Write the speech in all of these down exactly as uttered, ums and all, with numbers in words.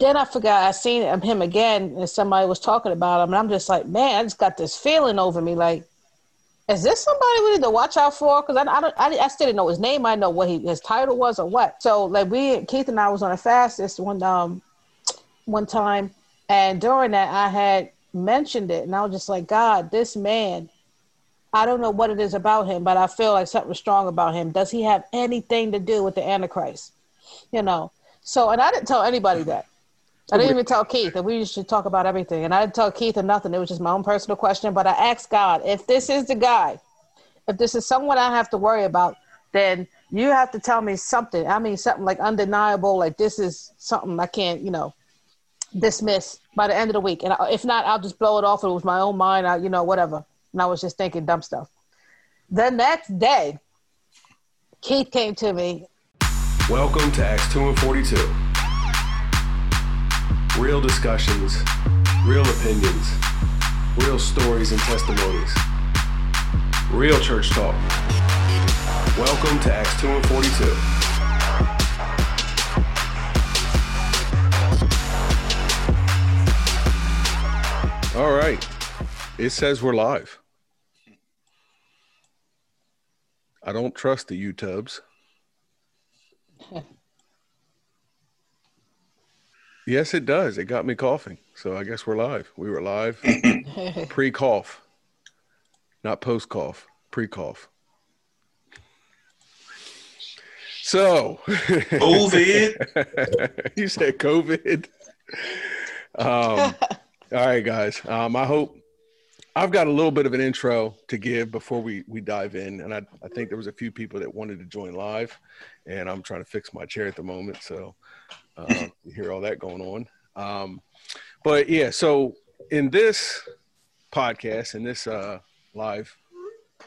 then I forgot, I seen him again and somebody was talking about him, and I'm just like, man, I just got this feeling over me like, is this somebody we need to watch out for? Because I, I don't, I, I still didn't know his name. I didn't know what he, his title was or what. So like we, Keith and I was on a fast this one, um, one time, and during that I had mentioned it, and I was just like, God, this man, I don't know what it is about him, but I feel like something strong about him. Does he have anything to do with the Antichrist? You know. So, and I didn't tell anybody that. I didn't even tell Keith that we should talk about everything. And I didn't tell Keith or nothing. It was just my own personal question. But I asked God, if this is the guy, if this is someone I have to worry about, then you have to tell me something. I mean, something like undeniable, like this is something I can't, you know, dismiss by the end of the week. And if not, I'll just blow it off. It was my own mind, I, you know, whatever. And I was just thinking dumb stuff. The next day, Keith came to me. Welcome to Acts two and forty-two. Real discussions, real opinions, real stories and testimonies, real church talk. Welcome to Acts two and forty-two. All right. It says we're live. I don't trust the YouTubes. Yes, it does. It got me coughing. So I guess we're live. We were live pre-cough, not post-cough, pre-cough. So. COVID. You said COVID. Um, all right, guys. Um, I hope I've got a little bit of an intro to give before we, we dive in. And I, I think there was a few people that wanted to join live, and I'm trying to fix my chair at the moment. So. Uh, you hear all that going on. Um, but yeah, so in this podcast, in this uh, live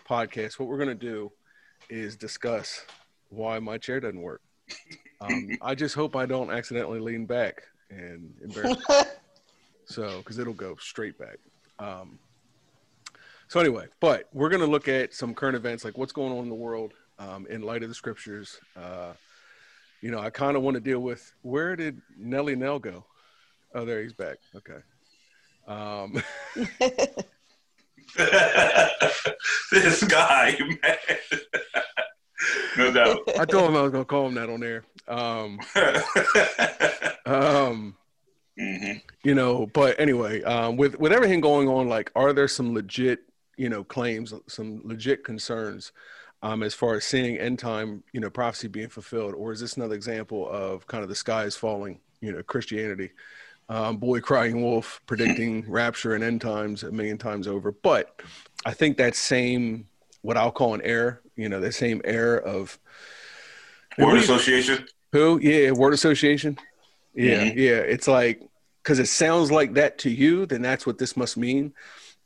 podcast, what we're going to do is discuss why my chair doesn't work. Um, I just hope I don't accidentally lean back and embarrass myself. So, because it'll go straight back. Um, so anyway, but we're going to look at some current events, like what's going on in the world um, in light of the scriptures. Uh, You know, I kind of want to deal with, where did Nelly Nell go? Oh, there, he's back. Okay. Um, this guy, man. No doubt. I told him I was going to call him that on air. Um, um, mm-hmm. You know, but anyway, um, with, with everything going on, like, are there some legit, you know, claims, some legit concerns Um, as far as seeing end time, you know, prophecy being fulfilled? Or is this another example of kind of the sky is falling, you know, Christianity, um, boy crying wolf, predicting rapture and end times a million times over? But I think that same, what I'll call an error, you know, that same error of word association. Who? Yeah. Word association. Yeah. Mm-hmm. Yeah. It's like, cause it sounds like that to you, then that's what this must mean.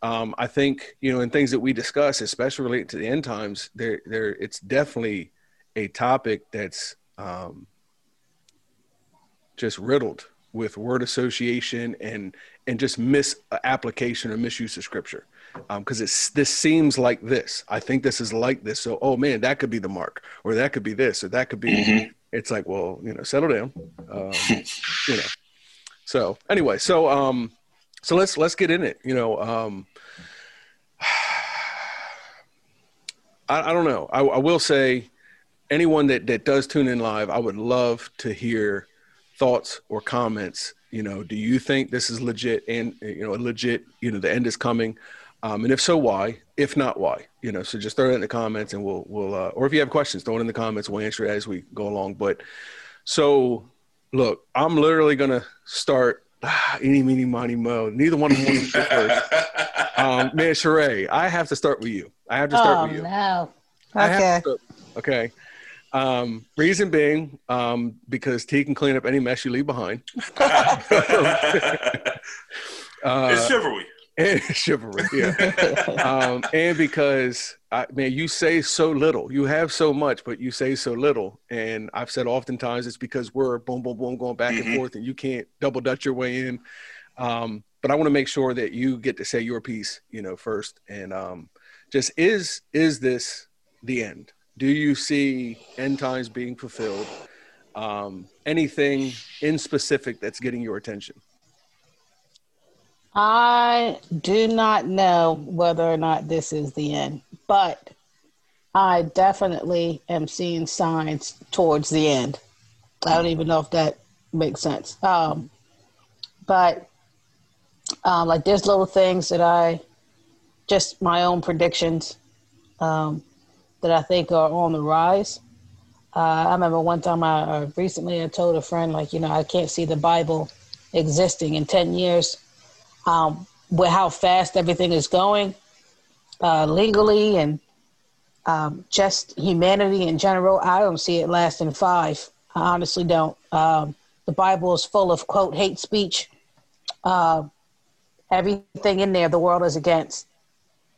Um, I think, you know, in things that we discuss, especially related to the end times, there, there, it's definitely a topic that's um, just riddled with word association and and just misapplication or misuse of scripture, because um, it's this seems like this. I think this is like this. So, oh man, that could be the mark, or that could be this, or that could be. Mm-hmm. It's like, well, you know, settle down, um, you know. So anyway, so. Um, So let's let's get in it. You know, um, I, I don't know. I, I will say, anyone that, that does tune in live, I would love to hear thoughts or comments. You know, do you think this is legit? And you know, legit. You know, the end is coming. Um, and if so, why? If not, why? You know, so just throw it in the comments, and we'll we'll. Uh, or if you have questions, throw it in the comments. We'll answer it as we go along. But so, look, I'm literally gonna start. Ah, eeny, meeny, miny, mo. Neither one of them wants to go first. Um, man, Sheree, I have to start with you. I have to start oh, with you. No. I okay. Have to start, okay. Um, reason being, um, because T can clean up any mess you leave behind. uh, it's chivalry. And chivalry, yeah. um, and because, I, man, you say so little. You have so much, but you say so little. And I've said oftentimes it's because we're boom, boom, boom, going back mm-hmm. and forth, and you can't double dutch your way in. Um, but I want to make sure that you get to say your piece, you know, first. And um, just is is this the end? Do you see end times being fulfilled? um, anything in specific that's getting your attention? I do not know whether or not this is the end, but I definitely am seeing signs towards the end. I don't even know if that makes sense. Um, but uh, like there's little things that I, just my own predictions um, that I think are on the rise. Uh, I remember one time I uh, recently I told a friend, like, you know, I can't see the Bible existing in ten years. Um, with how fast everything is going, uh, legally and um, just humanity in general, I don't see it lasting five. I honestly don't. Um, the Bible is full of, quote, hate speech. Uh, everything in there the world is against,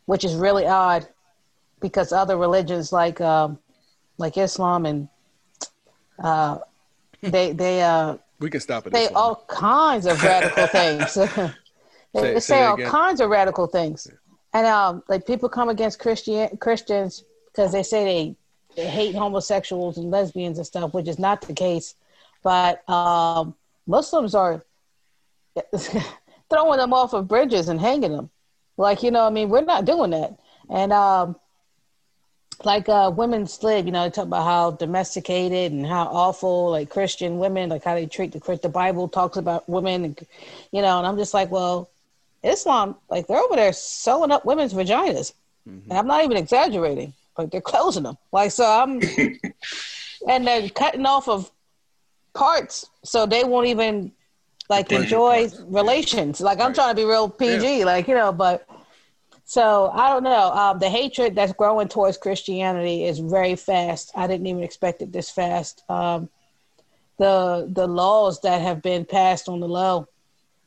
which is really odd because other religions like um, like Islam and uh, they they uh, we can stop it. They Islam. All kinds of radical things. They say, say, say all again. kinds of radical things. And um, like people come against Christian Christians because they say they, they hate homosexuals and lesbians and stuff, which is not the case. But um, Muslims are throwing them off of bridges and hanging them. Like, you know, I mean, we're not doing that. And um, like uh, women's lib, you know, they talk about how domesticated and how awful, like Christian women, like how they treat the the Bible talks about women, and, you know, and I'm just like, well, Islam, like they're over there sewing up women's vaginas, mm-hmm. and I'm not even exaggerating. Like they're closing them, like so. I'm and they're cutting off of parts, so they won't even like enjoy parts. relations. Like right. I'm trying to be real P G, yeah. like you know. But so I don't know. Um, the hatred that's growing towards Christianity is very fast. I didn't even expect it this fast. Um, the the laws that have been passed on the low,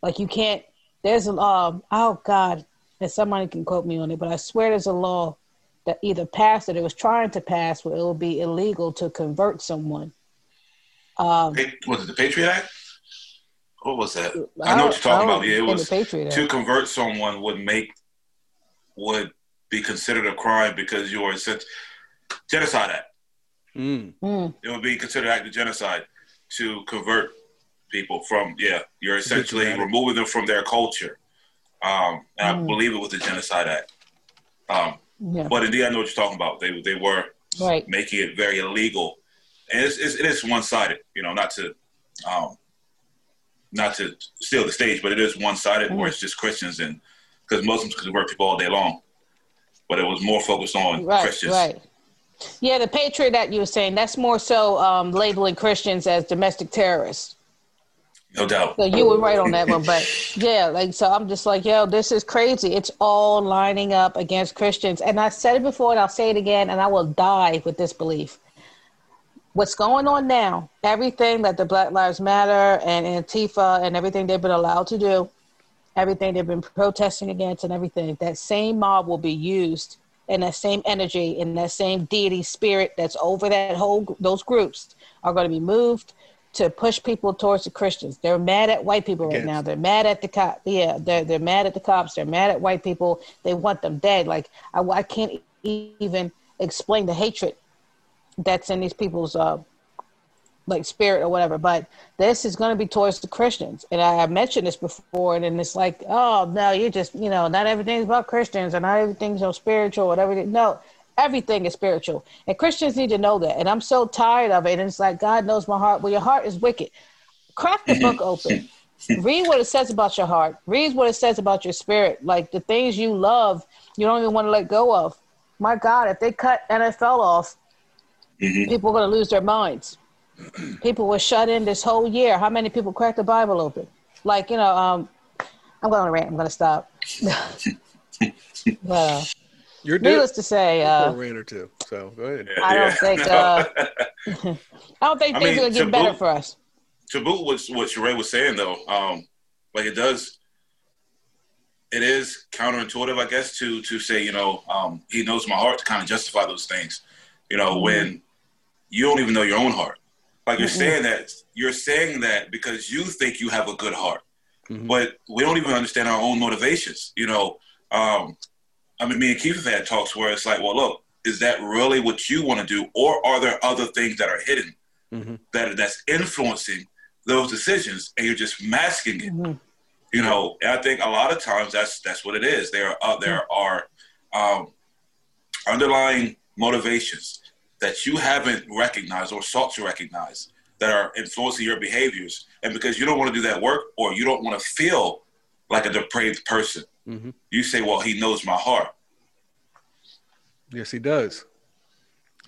like you can't. There's a um, oh God, and somebody can quote me on it, but I swear there's a law that either passed or it was trying to pass where it will be illegal to convert someone. Um, was it the Patriot Act? What was that? I, I know what you're talking about. Yeah, it was to convert someone would make would be considered a crime because you are such Genocide Act. Mm. Mm. It would be considered act of genocide to convert people from, yeah, you're essentially removing them from their culture. Um, and mm. I believe it was the Genocide Act. Um, yeah. But indeed, I know what you're talking about. They they were right. making it very illegal, and it's, it's, it is one-sided. You know, not to um, not to steal the stage, but it is one-sided mm. where it's just Christians, and because Muslims convert people all day long, but it was more focused on right, Christians. Right. Yeah, the Patriot Act you were saying, that's more so um, labeling Christians as domestic terrorists. No doubt. So you were right on that one, but yeah, like so I'm just like, yo, this is crazy. It's all lining up against Christians. And I said it before and I'll say it again and I will die with this belief. What's going on now, everything that the Black Lives Matter and Antifa and everything they've been allowed to do, everything they've been protesting against and everything, that same mob will be used and that same energy and that same deity spirit that's over that whole those groups are going to be moved to push people towards the Christians. They're mad at white people right now. They're mad at the cops. Yeah, they're, they're mad at the cops. They're mad at white people. They want them dead. Like, I, I can't even explain the hatred that's in these people's, uh, like, spirit or whatever. But this is going to be towards the Christians. And I, I mentioned this before, and then it's like, oh, no, you're just, you know, not everything's about Christians or not everything's so spiritual or whatever. No. Everything is spiritual, and Christians need to know that. And I'm so tired of it. And it's like, God knows my heart. Well, your heart is wicked. Crack the book open. Read what it says about your heart. Read what it says about your spirit. Like the things you love, you don't even want to let go of. My God, if they cut N F L off, mm-hmm. people are going to lose their minds. People were shut in this whole year. How many people cracked the Bible open? Like, you know, um, I'm going to rant. I'm going to stop. Well. Wow. You're Needless to say, uh, a rant or two. So go ahead. I don't yeah, think no. uh, I don't think I things mean, are gonna get boot, better for us. To boot what what Sheree was saying though, um, like it does, it is counterintuitive, I guess, to to say you know um, he knows my heart to kind of justify those things, you know, mm-hmm. when you don't even know your own heart. Like you're mm-hmm. saying that you're saying that because you think you have a good heart, mm-hmm. but we don't even understand our own motivations, you know. Um, I mean, me and Keith have had talks where it's like, well, look, is that really what you want to do? Or are there other things that are hidden mm-hmm. that that's influencing those decisions, and you're just masking it. Mm-hmm. You know, and I think a lot of times that's that's what it is. There are there are um, underlying motivations that you haven't recognized or sought to recognize that are influencing your behaviors, and because you don't want to do that work or you don't want to feel like a depraved person, mm-hmm. you say, "Well, he knows my heart." Yes, he does.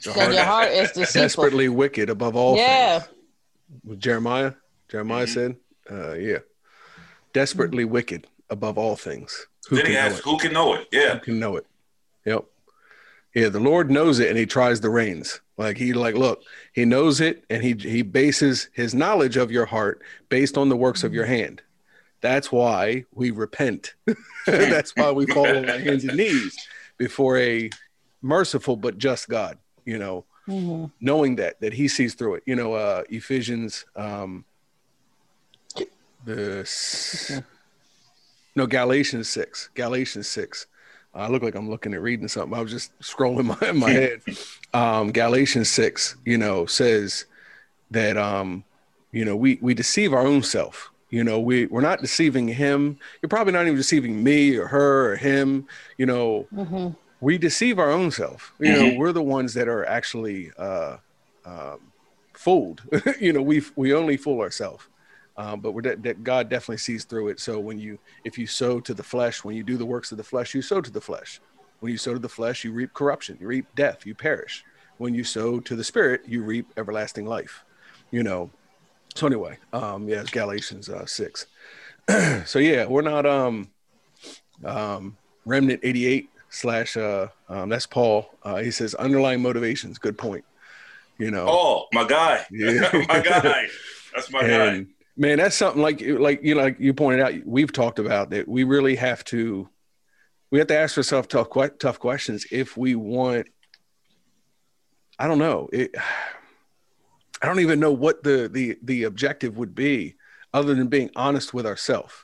Your so heart, your heart is deceitful. Desperately wicked above all yeah. things. With Jeremiah, Jeremiah mm-hmm. said, uh, "Yeah." Desperately wicked above all things. Who then can he asks, know it? Who can know it? Yeah. Who can know it? Yep. Yeah, the Lord knows it and he tries the reins. Like he like, look, he knows it and he he bases his knowledge of your heart based on the works of your hand. That's why we repent. That's why we fall on our hands and knees before a merciful but just God, you know, mm-hmm. knowing that, that he sees through it. You know, uh, Ephesians um, This okay. no Galatians six. Galatians six. I uh, look like I'm looking at reading something. I was just scrolling my my head. Um, Galatians six, you know, says that um, you know, we we deceive our own self. You know, we we're not deceiving him. You're probably not even deceiving me or her or him. You know, mm-hmm. we deceive our own self. You mm-hmm. know, we're the ones that are actually uh, um, fooled. You know, we we only fool ourselves. Um, but we're de- de- God definitely sees through it. So when you, if you sow to the flesh, when you do the works of the flesh, you sow to the flesh. When you sow to the flesh, you reap corruption, you reap death, you perish. When you sow to the spirit, you reap everlasting life, you know? So anyway, um, yeah, it's Galatians uh, six. So yeah, we're not um, um, Remnant eighty-eight slash, uh, um, that's Paul. Uh, he says underlying motivations. Good point. You know? Oh, my guy. Yeah. My guy. That's my and, guy. Man, that's something like like you know, like you pointed out. We've talked about that. We really have to, we have to ask ourselves tough tough questions if we want. I don't know. It, I don't even know what the the the objective would be, other than being honest with ourselves.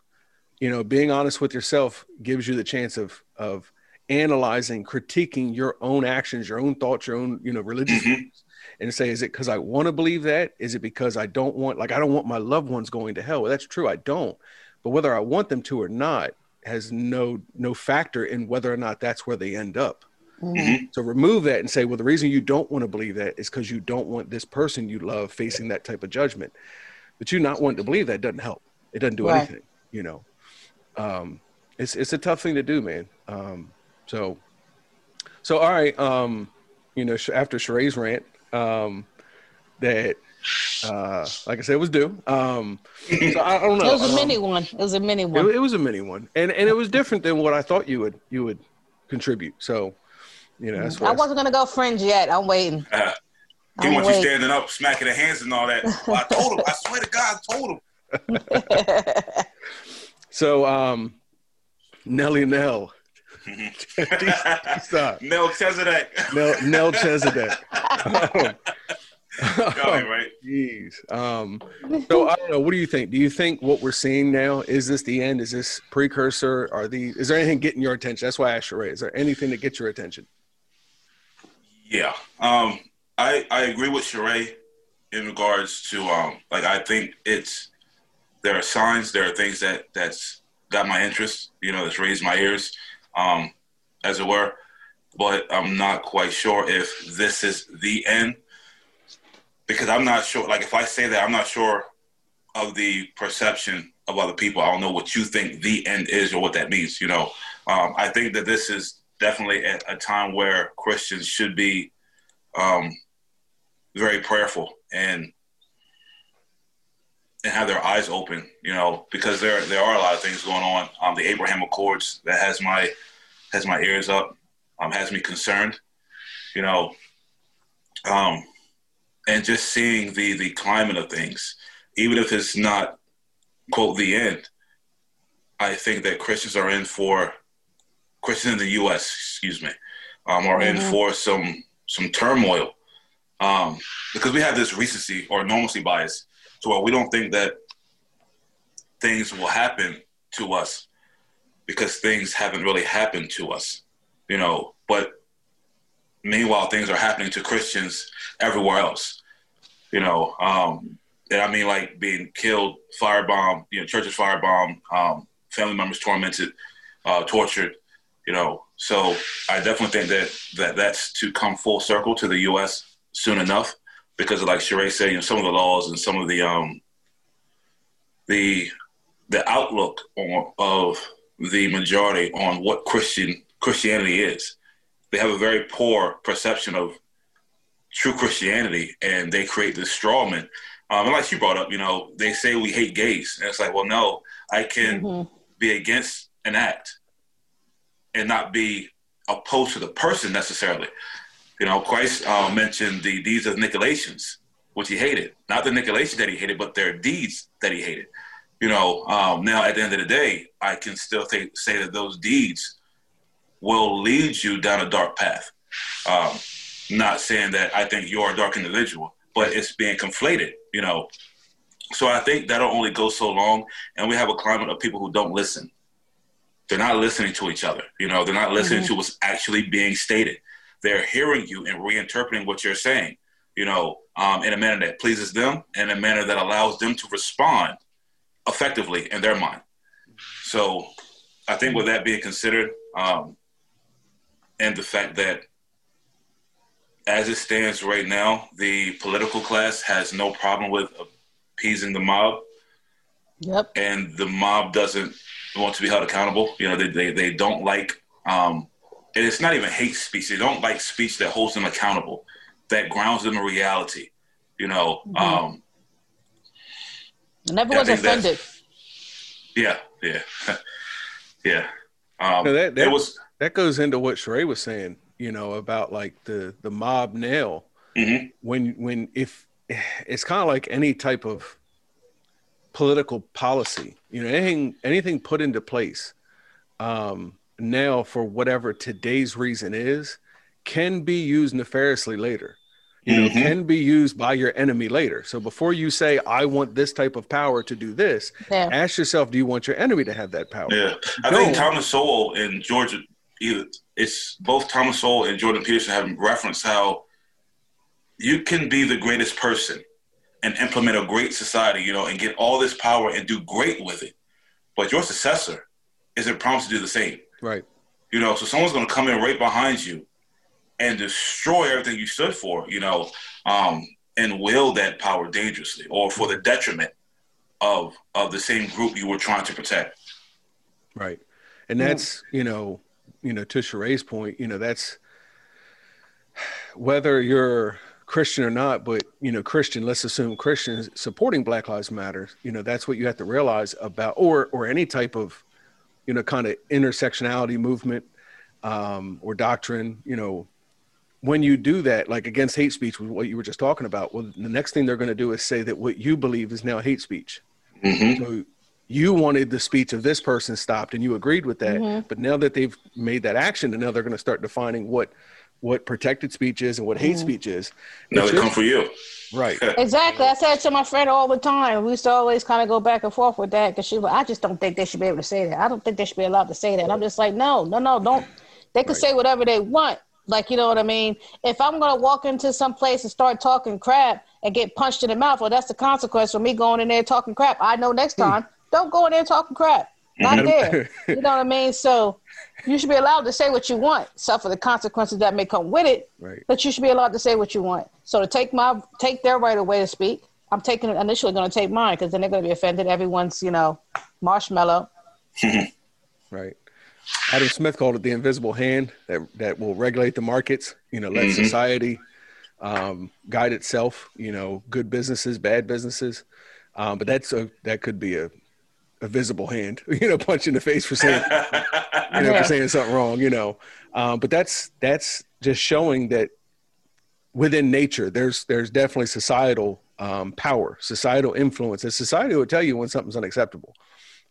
You know, being honest with yourself gives you the chance of of analyzing, critiquing your own actions, your own thoughts, your own you know religious beliefs. And say, is it because I want to believe that? Is it because I don't want, like, I don't want my loved ones going to hell? Well, that's true. I don't. But whether I want them to or not has no no factor in whether or not that's where they end up. Mm-hmm. So remove that and say, well, the reason you don't want to believe that is because you don't want this person you love facing that type of judgment. But you not wanting to believe that doesn't help. It doesn't do right. anything. You know, um, it's it's a tough thing to do, man. Um, so, so all right. Um, you know, after Sheree's rant. Um, that, uh, like I said, was due. Um, so I don't know. It was a mini one. It was a mini one. It, it was a mini one, and and it was different than what I thought you would you would contribute. So, you know, that's what I wasn't I gonna go fringe yet. I'm waiting. Uh, he wants you standing up, smacking the hands and all that. Well, I told him. I swear to God, I told him. So, um, Nelly Nell. Nell Chesedek. Nell, Nell Chesedek. Going right. Jeez. Um, so I don't know. What do you think? Do you think what we're seeing now is this the end? Is this precursor? Are these? Is there anything getting your attention? That's why I asked Sheree. Is there anything that gets your attention? Yeah, um, I I agree with Sheree in regards to um, like I think it's there are signs, there are things that that's got my interest. You know, that's raised my ears. Um, as it were, but I'm not quite sure if this is the end because I'm not sure. Like if I say that, I'm not sure of the perception of other people. I don't know what you think the end is or what that means. You know, um, I think that this is definitely a, a time where Christians should be um, very prayerful and and have their eyes open, you know, because there there are a lot of things going on. Um, the Abraham Accords that has my has my ears up, um, has me concerned, you know, um, and just seeing the the climate of things, even if it's not quote the end. I think that Christians are in for Christians in the U S, excuse me, um, are mm-hmm. in for some some turmoil um, because we have this recency or normalcy bias. Well, we don't think that things will happen to us because things haven't really happened to us, you know, but meanwhile, things are happening to Christians everywhere else, you know, um, and I mean, like being killed, firebombed, you know, churches firebombed, um, family members tormented, uh, tortured, you know. So I definitely think that, that that's to come full circle to the U S soon enough, because like Sheree said, you know, some of the laws and some of the, um, the, the outlook on, of the majority on what Christian Christianity is. They have a very poor perception of true Christianity, and they create this straw man. Um, and like you brought up, you know, they say we hate gays. And it's like, well, no, I can mm-hmm. be against an act and not be opposed to the person necessarily. You know, Christ uh, mentioned the deeds of Nicolaitans, which he hated. Not the Nicolaitans that he hated, but their deeds that he hated. You know, um, now at the end of the day, I can still th- say that those deeds will lead you down a dark path. Um, not saying that I think you're a dark individual, but it's being conflated, you know. So I think that'll only go so long, and we have a climate of people who don't listen. They're not listening to each other, you know. They're not listening mm-hmm. to what's actually being stated. They're hearing you and reinterpreting what you're saying, you know, um, in a manner that pleases them and a manner that allows them to respond effectively in their mind. So I think with that being considered, um, and the fact that as it stands right now, the political class has no problem with appeasing the mob. Yep. And the mob doesn't want to be held accountable. You know, they, they, they don't like, um, and it's not even hate speech. They don't like speech that holds them accountable, that grounds them in reality, you know. Mm-hmm. Um, and everyone's offended. Yeah, yeah, yeah. Um, no, that, that, it was, that goes into what Sheree was saying, you know, about like the, the mob nail. Mm-hmm. When, when if it's kind of like any type of political policy, you know, anything, anything put into place um, now for whatever today's reason is, can be used nefariously later. You know, mm-hmm. can be used by your enemy later. So before you say, I want this type of power to do this, yeah. ask yourself, do you want your enemy to have that power? Yeah. I Go. think Thomas Sowell and Georgia, it's both Thomas Sowell and Jordan Peterson have referenced how you can be the greatest person and implement a great society, you know, and get all this power and do great with it. But your successor isn't promised to do the same. Right. You know, so someone's going to come in right behind you and destroy everything you stood for, you know, um, and wield that power dangerously or for the detriment of of the same group you were trying to protect. Right. And that's, mm-hmm. you know, you know, to Sheree's point, you know, that's whether you're Christian or not, but, you know, Christian, let's assume Christians supporting Black Lives Matter, you know, that's what you have to realize about, or or any type of, you know, kind of intersectionality movement um, or doctrine, you know. When you do that, like against hate speech, with what you were just talking about, well, the next thing they're going to do is say that what you believe is now hate speech. Mm-hmm. So you wanted the speech of this person stopped and you agreed with that. Mm-hmm. But now that they've made that action, and now they're going to start defining what, what protected speech is and what mm-hmm. hate speech is. Now they come for you. Right. Exactly. I said to my friend all the time, we used to always kind of go back and forth with that, because she was, I just don't think they should be able to say that. I don't think they should be allowed to say that. And I'm just like, no, no, no, don't. They can right. say whatever they want. Like, you know what I mean? If I'm going to walk into some place and start talking crap and get punched in the mouth, well, that's the consequence for me going in there talking crap. I know next time, don't go in there talking crap. Not there. You know what I mean? So you should be allowed to say what you want, suffer the consequences that may come with it, right. but you should be allowed to say what you want. So to take my take their right away to speak, I'm taking initially going to take mine, because then they're going to be offended. Everyone's, you know, marshmallow. Right. Adam Smith called it the invisible hand that, that will regulate the markets, you know, let mm-hmm. society um, guide itself, you know, good businesses, bad businesses. Um, but that's a, that could be a, a visible hand, you know, punch in the face for saying, you know, for saying something wrong, you know. Um, but that's, that's just showing that within nature, there's, there's definitely societal um, power, societal influence. And society will tell you when something's unacceptable.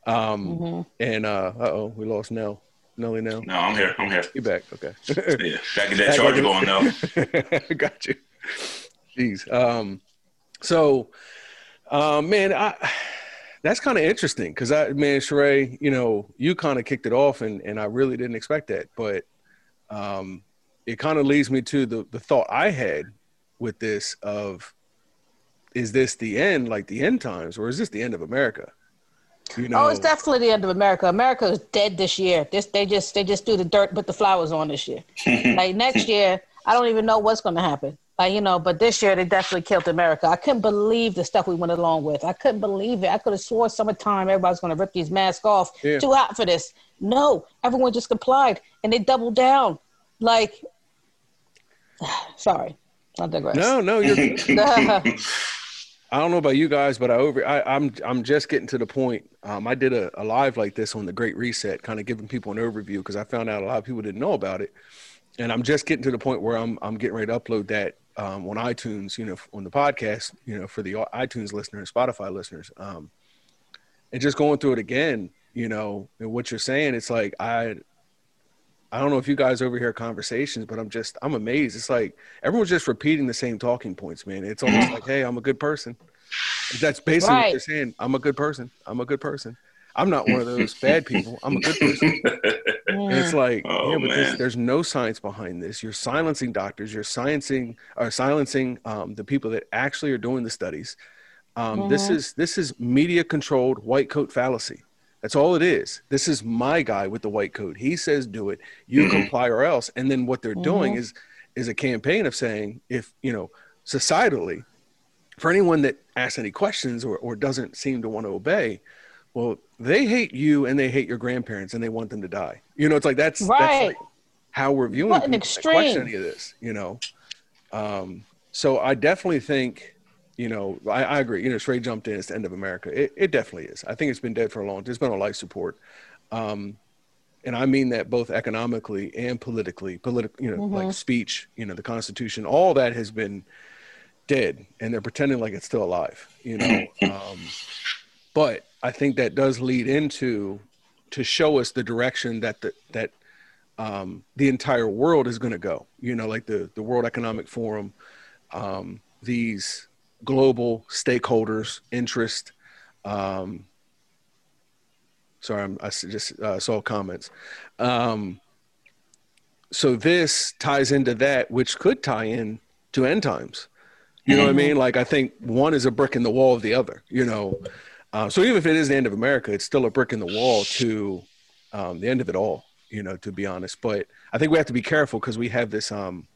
Um, mm-hmm. and, uh, uh-oh, we lost Nell. Nelly Nell. No, I'm here. I'm here. You're back. Okay. Yeah. Back in that charger going now. Got you. Jeez. Um, so, uh, man, I, that's kind of interesting. Cause I, man, Sheree, you know, you kind of kicked it off, and, and I really didn't expect that, but, um, it kind of leads me to the, the thought I had with this of, is this the end, like the end times, or is this the end of America? You know, oh, it's definitely the end of America. America is dead this year. This they just they just do the dirt, put the flowers on this year. Like next year, I don't even know what's going to happen. Like, you know, but this year they definitely killed America. I couldn't believe the stuff we went along with. I couldn't believe it. I could have swore summertime everybody's going to rip these masks off. Yeah. Too hot for this. No, everyone just complied and they doubled down. Like, sorry, I digress. No, no, you're. I don't know about you guys, but I over I, I'm I'm just getting to the point. Um, I did a, a live like this on the Great Reset, kind of giving people an overview because I found out a lot of people didn't know about it, and I'm just getting to the point where I'm I'm getting ready to upload that. Um, on iTunes, you know, on the podcast, you know, for the iTunes listeners, Spotify listeners, um, and just going through it again, you know, and what you're saying, it's like, I, I don't know if you guys overhear conversations, but I'm just, I'm amazed. It's like, everyone's just repeating the same talking points, man. It's almost like, hey, I'm a good person. That's basically right. What they're saying. I'm a good person. I'm a good person. I'm not one of those bad people. I'm a good person. And it's like, oh, yeah, but this, there's no science behind this. You're silencing doctors. You're silencing or silencing um, the people that actually are doing the studies. Um, mm-hmm. This is this is media controlled white coat fallacy. That's all it is. This is my guy with the white coat. He says, do it. You mm-hmm. comply or else. And then what they're mm-hmm. doing is is a campaign of saying, if you know, societally, for anyone that asks any questions or, or doesn't seem to want to obey. Well, they hate you and they hate your grandparents and they want them to die. You know, it's like, that's, right. that's like how we're viewing what an extreme. Question any of this, you know? Um, so I definitely think, you know, I, I agree, you know, Sheree jumped in, it's the end of America. It, it definitely is. I think it's been dead for a long time. It's been on life support. Um, and I mean that both economically and politically, political, you know, mm-hmm. like speech, you know, the Constitution, all that has been dead and they're pretending like it's still alive, you know? um, but, I think that does lead into to show us the direction that the, that um, the entire world is going to go, you know, like the, the World Economic Forum, um, these global stakeholders, interest. Um, sorry, I'm, I just uh, saw comments. Um, so this ties into that, which could tie in to end times. You know mm-hmm. what I mean? Like, I think one is a brick in the wall of the other, you know. Uh, so even if it is the end of America, it's still a brick in the wall to um, the end of it all, you know, to be honest. But I think we have to be careful because we have this, um,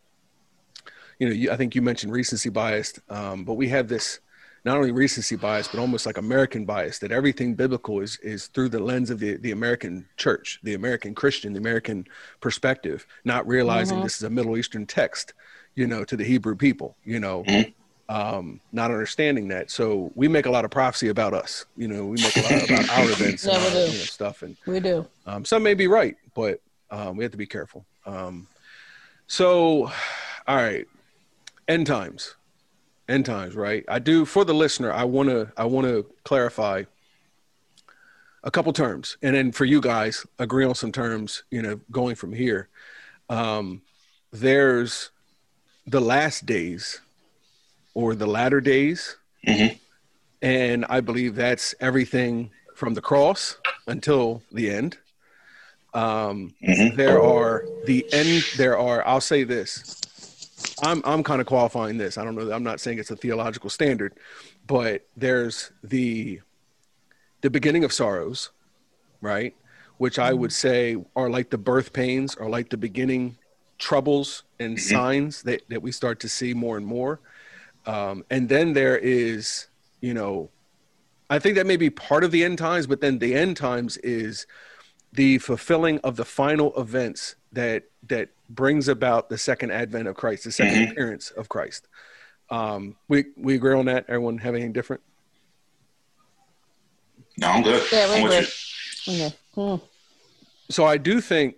you know, you, I think you mentioned recency bias, um, but we have this not only recency bias, but almost like American bias that everything biblical is is through the lens of the, the American church, the American Christian, the American perspective, not realizing mm-hmm. this is a Middle Eastern text, you know, to the Hebrew people, you know. Mm-hmm. Um, not understanding that. So we make a lot of prophecy about us, you know, we make a lot about our events and all that, you know, stuff. And we do, um, some may be right, but, um, we have to be careful. Um, so, all right. End times, end times, right? I do for the listener. I want to, I want to clarify a couple terms and then for you guys agree on some terms, you know, going from here. Um, there's the last days, or the latter days. Mm-hmm. And I believe that's everything from the cross until the end. Um, mm-hmm. There are the end, there are, I'll say this, I'm I'm kind of qualifying this. I don't know, I'm not saying it's a theological standard, but there's the, the beginning of sorrows, right? Which I would say are like the birth pains, or like the beginning troubles and mm-hmm. signs that, that we start to see more and more. Um, and then there is, you know, I think that may be part of the end times, but then the end times is the fulfilling of the final events that that brings about the second advent of Christ, the second mm-hmm. appearance of Christ. Um, we we agree on that. Everyone have anything different? No, I'm good. Yeah, we're good. Okay. Hmm. So I do think,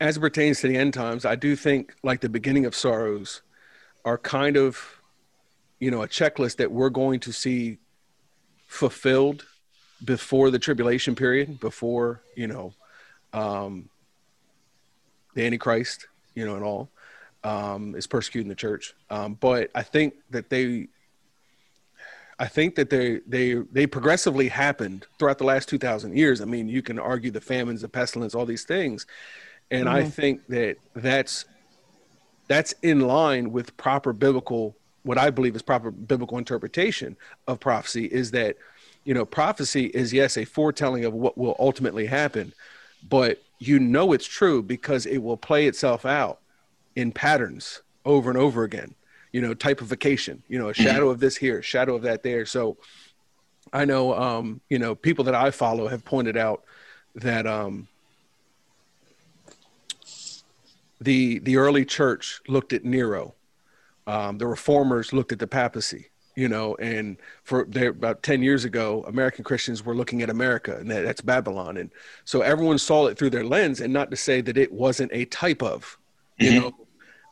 as it pertains to the end times, I do think like the beginning of sorrows are kind of, you know, a checklist that we're going to see fulfilled before the tribulation period, before, you know, um, the Antichrist, you know, and all um, is persecuting the church. Um, but I think that they, I think that they, they, they progressively happened throughout the last two thousand years. I mean, you can argue the famines, the pestilence, all these things. And mm-hmm. I think that that's that's in line with proper biblical, what I believe is proper biblical interpretation of prophecy, is that, you know, prophecy is, yes, a foretelling of what will ultimately happen, but you know it's true because it will play itself out in patterns over and over again, you know, typification, you know, a shadow of this here, shadow of that there. So I know, um, you know, people that I follow have pointed out that um, the the early church looked at Nero. Um, the reformers looked at the papacy, you know, and for there, about ten years ago, American Christians were looking at America, and that, that's Babylon. And so everyone saw it through their lens, and not to say that it wasn't a type of, you mm-hmm. know,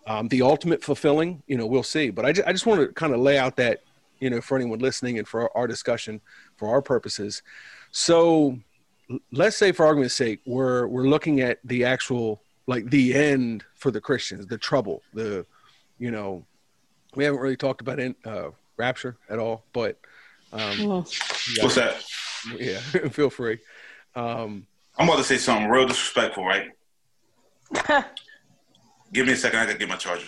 um, the ultimate fulfilling, you know, we'll see. But I, ju- I just want to kind of lay out that, you know, for anyone listening and for our, our discussion, for our purposes. So let's say, for argument's sake, we're, we're looking at the actual, like the end for the Christians, the trouble, the, you know, we haven't really talked about in, uh, rapture at all, but um, oh. yeah, what's that? Yeah, feel free. Um, I'm about to say something real disrespectful, right? Give me a second. I gotta get my charger.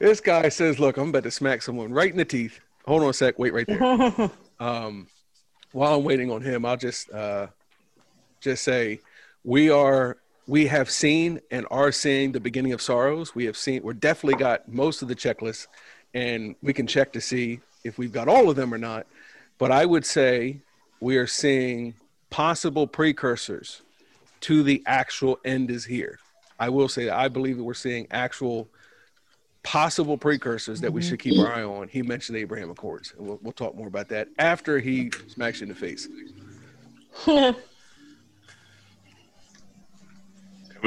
This guy says, "Look, I'm about to smack someone right in the teeth." Hold on a sec. Wait right there. um, while I'm waiting on him, I'll just uh, just say we are. We have seen and are seeing the beginning of sorrows. We have seen, we're definitely got most of the checklists, and we can check to see if we've got all of them or not. But I would say we are seeing possible precursors to the actual end is here. I will say that I believe that we're seeing actual possible precursors that mm-hmm. we should keep our eye on. He mentioned the Abraham Accords, and we'll, we'll talk more about that after he smacks you in the face. Here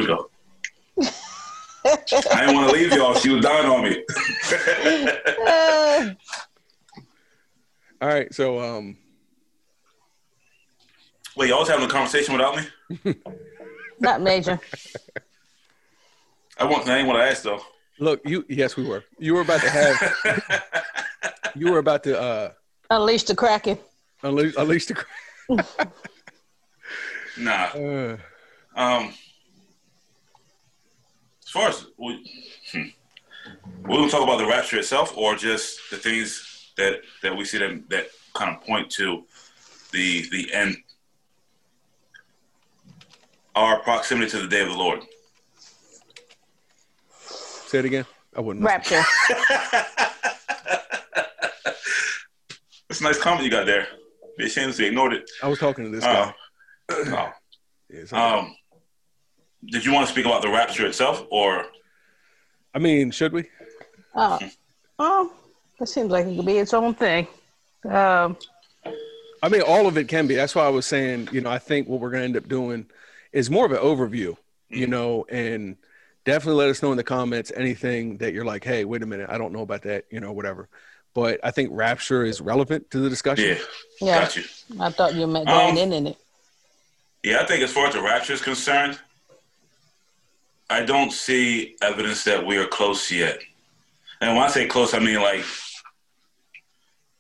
we go. I didn't want to leave y'all. She was dying on me. uh. All right, so um, wait, y'all was having a conversation without me? Not major. I want. I didn't want to ask though. Look, you. Yes, we were. You were about to have. you were about to uh, unleash the Kraken. Unleash, unleash the Kraken. nah. Uh. Um. First, we, hmm. we're going to talk about the rapture itself, or just the things that, that we see that, that kind of point to the the end, our proximity to the day of the Lord. Say it again. I wouldn't. Rapture. That's a nice comment you got there. Be ashamed if you ignored it. I was talking to this uh, guy. Oh. Um. Did you want to speak about the rapture itself, or? I mean, should we? Uh, oh, that seems like it could be its own thing. Um, I mean, all of it can be. That's why I was saying, you know, I think what we're going to end up doing is more of an overview, you know, and definitely let us know in the comments anything that you're like, hey, wait a minute, I don't know about that, you know, whatever. But I think rapture is relevant to the discussion. Yeah, yeah. Got you. I thought you meant going um, in in it. Yeah, I think as far as the rapture is concerned, I don't see evidence that we are close yet. And when I say close, I mean like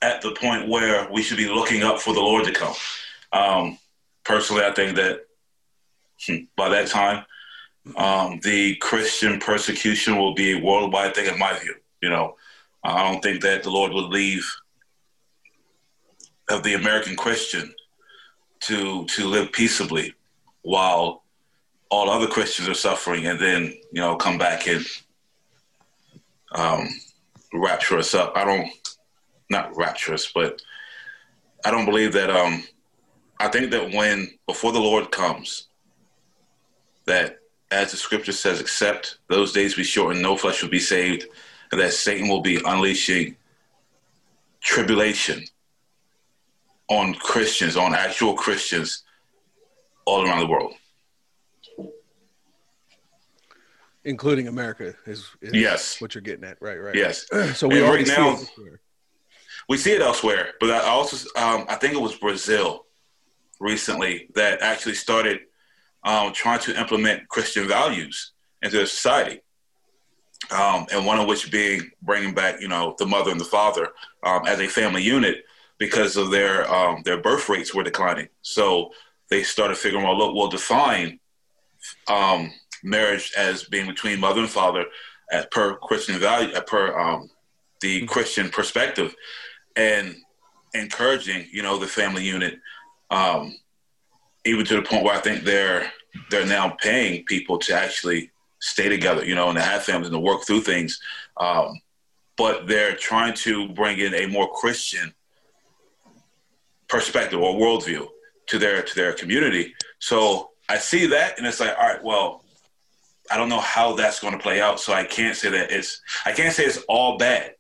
at the point where we should be looking up for the Lord to come. Um, personally, I think that by that time, um, the Christian persecution will be a worldwide thing in my view. You know, I don't think that the Lord would leave of the American Christian to, to live peaceably while all other Christians are suffering, and then, you know, come back and um, rapture us up. I don't, not rapture us, but I don't believe that, um, I think that when, before the Lord comes, that as the scripture says, except those days be shortened, no flesh will be saved, and that Satan will be unleashing tribulation on Christians, on actual Christians all around the world. Including America is, is yes. what you're getting at, right? Right. Yes. So we and already right now, see it we see it elsewhere, but I also um, I think it was Brazil recently that actually started um, trying to implement Christian values into their society, um, and one of which being bringing back, you know, the mother and the father um, as a family unit because of their um, their birth rates were declining. So they started figuring out, well, look, we'll define. Um, marriage as being between mother and father, as per Christian value, per um, the Christian perspective, and encouraging, you know, the family unit, um, even to the point where I think they're they're now paying people to actually stay together, you know, and to have families and to work through things. Um, but they're trying to bring in a more Christian perspective or worldview to their to their community. So I see that, and it's like, all right, well, I don't know how that's going to play out. So I can't say that it's, I can't say it's all bad.